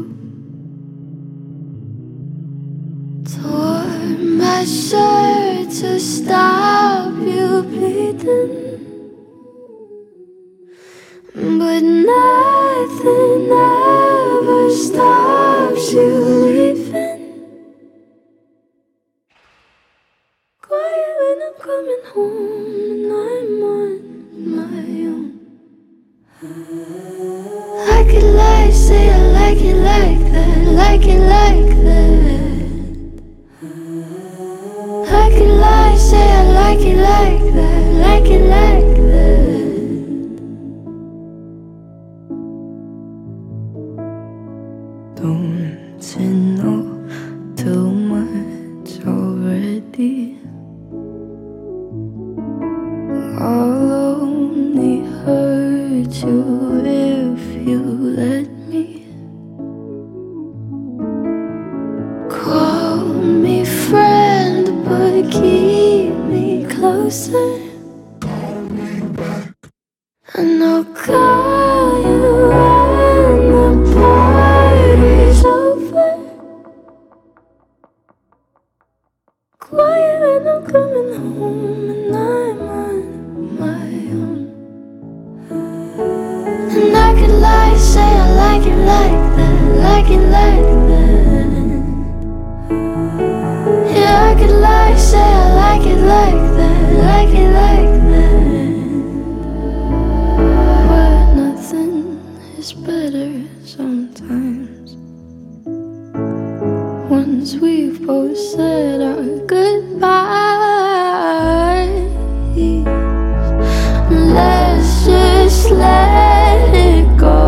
Tore my shirt to stop you bleeding, but nothing ever stops you leaving. Quiet when I'm coming home. Like it like, say I like it like that, like it like that. Like it like, say I like it like that, like it like that. Don't you know too much already? I'll only hurt you if you let me. Call me friend, but keep me closer. Call me back, and I'll call you when the party's over. like it like that, like it like that. Yeah, I could lie, say I like it like that, like it like that. But nothing is better sometimes. Once we've both said our goodbyes, let's just let it go.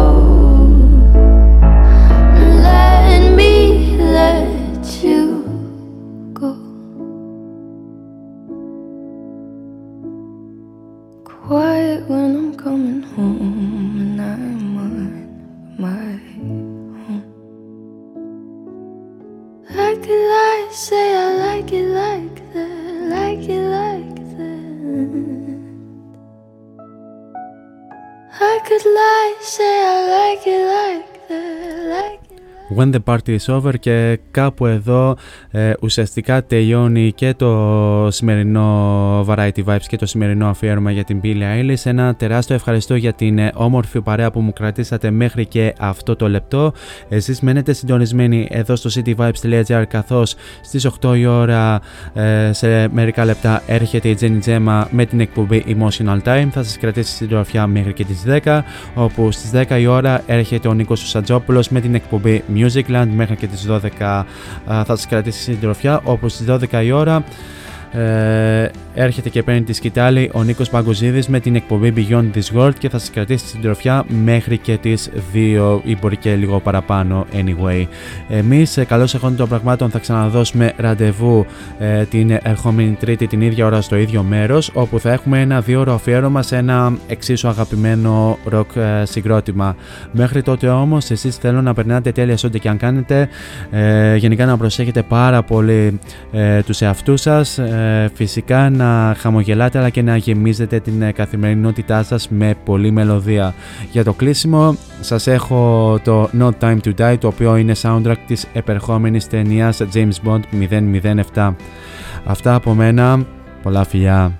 Let me let you go. Quiet when I'm coming home and I'm on my own. Like the lies say I like it like that, like it like that. When the party is over, και κάπου εδώ ουσιαστικά τελειώνει και το σημερινό Variety Vibes και το σημερινό αφιέρωμα για την Billie Eilish. Ένα τεράστιο ευχαριστώ για την όμορφη παρέα που μου κρατήσατε μέχρι και αυτό το λεπτό. Εσείς μένετε συντονισμένοι εδώ στο cityvibes.gr, καθώς στις 8 η ώρα σε μερικά λεπτά έρχεται η Τζένι Τζέμα με την εκπομπή Emotional Time. Θα σας κρατήσει συντροφιά μέχρι και τις 10, όπου στις 10 η ώρα έρχεται ο Νίκος Σατζόπουλος με την εκπομπή Musicland. Μέχρι και τις 12 θα σας κρατήσει συντροφιά, όπου στις 12 η ώρα έρχεται και παίρνει τη σκητάλη ο Νίκος Παγκοζίδης με την εκπομπή Beyond This World και θα σας κρατήσει συντροφιά μέχρι και τις 2 ή μπορεί και λίγο παραπάνω. Anyway, εμείς καλώς εχόντων των πραγμάτων θα ξαναδώσουμε ραντεβού την ερχόμενη Τρίτη την ίδια ώρα στο ίδιο μέρος, όπου θα έχουμε ένα 2ωρο αφιέρωμα σε ένα εξίσου αγαπημένο ροκ συγκρότημα. Μέχρι τότε όμως εσείς θέλω να περνάτε τέλεια σε ό,τι και αν κάνετε, γενικά να προσέχετε πάρα πολύ τους εαυτούς σας, φυσικά να χαμογελάτε αλλά και να γεμίζετε την καθημερινότητά σας με πολλή μελωδία. Για το κλείσιμο σας έχω το No Time To Die, το οποίο είναι soundtrack της επερχόμενης ταινίας James Bond 007. Αυτά από μένα, πολλά φιλιά.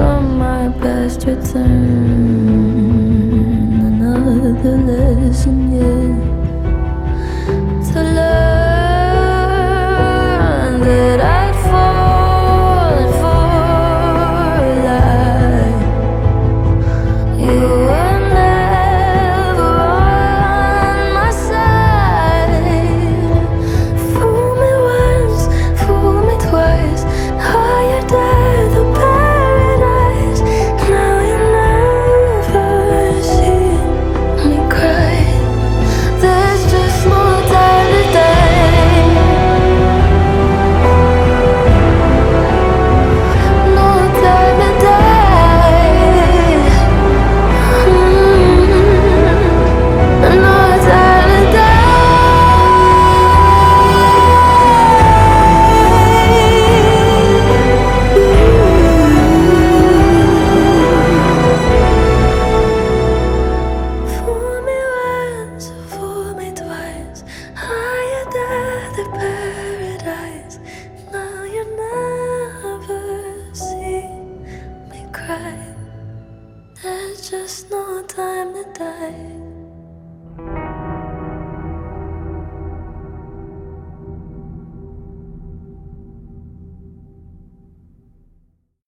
From my past return, another lesson.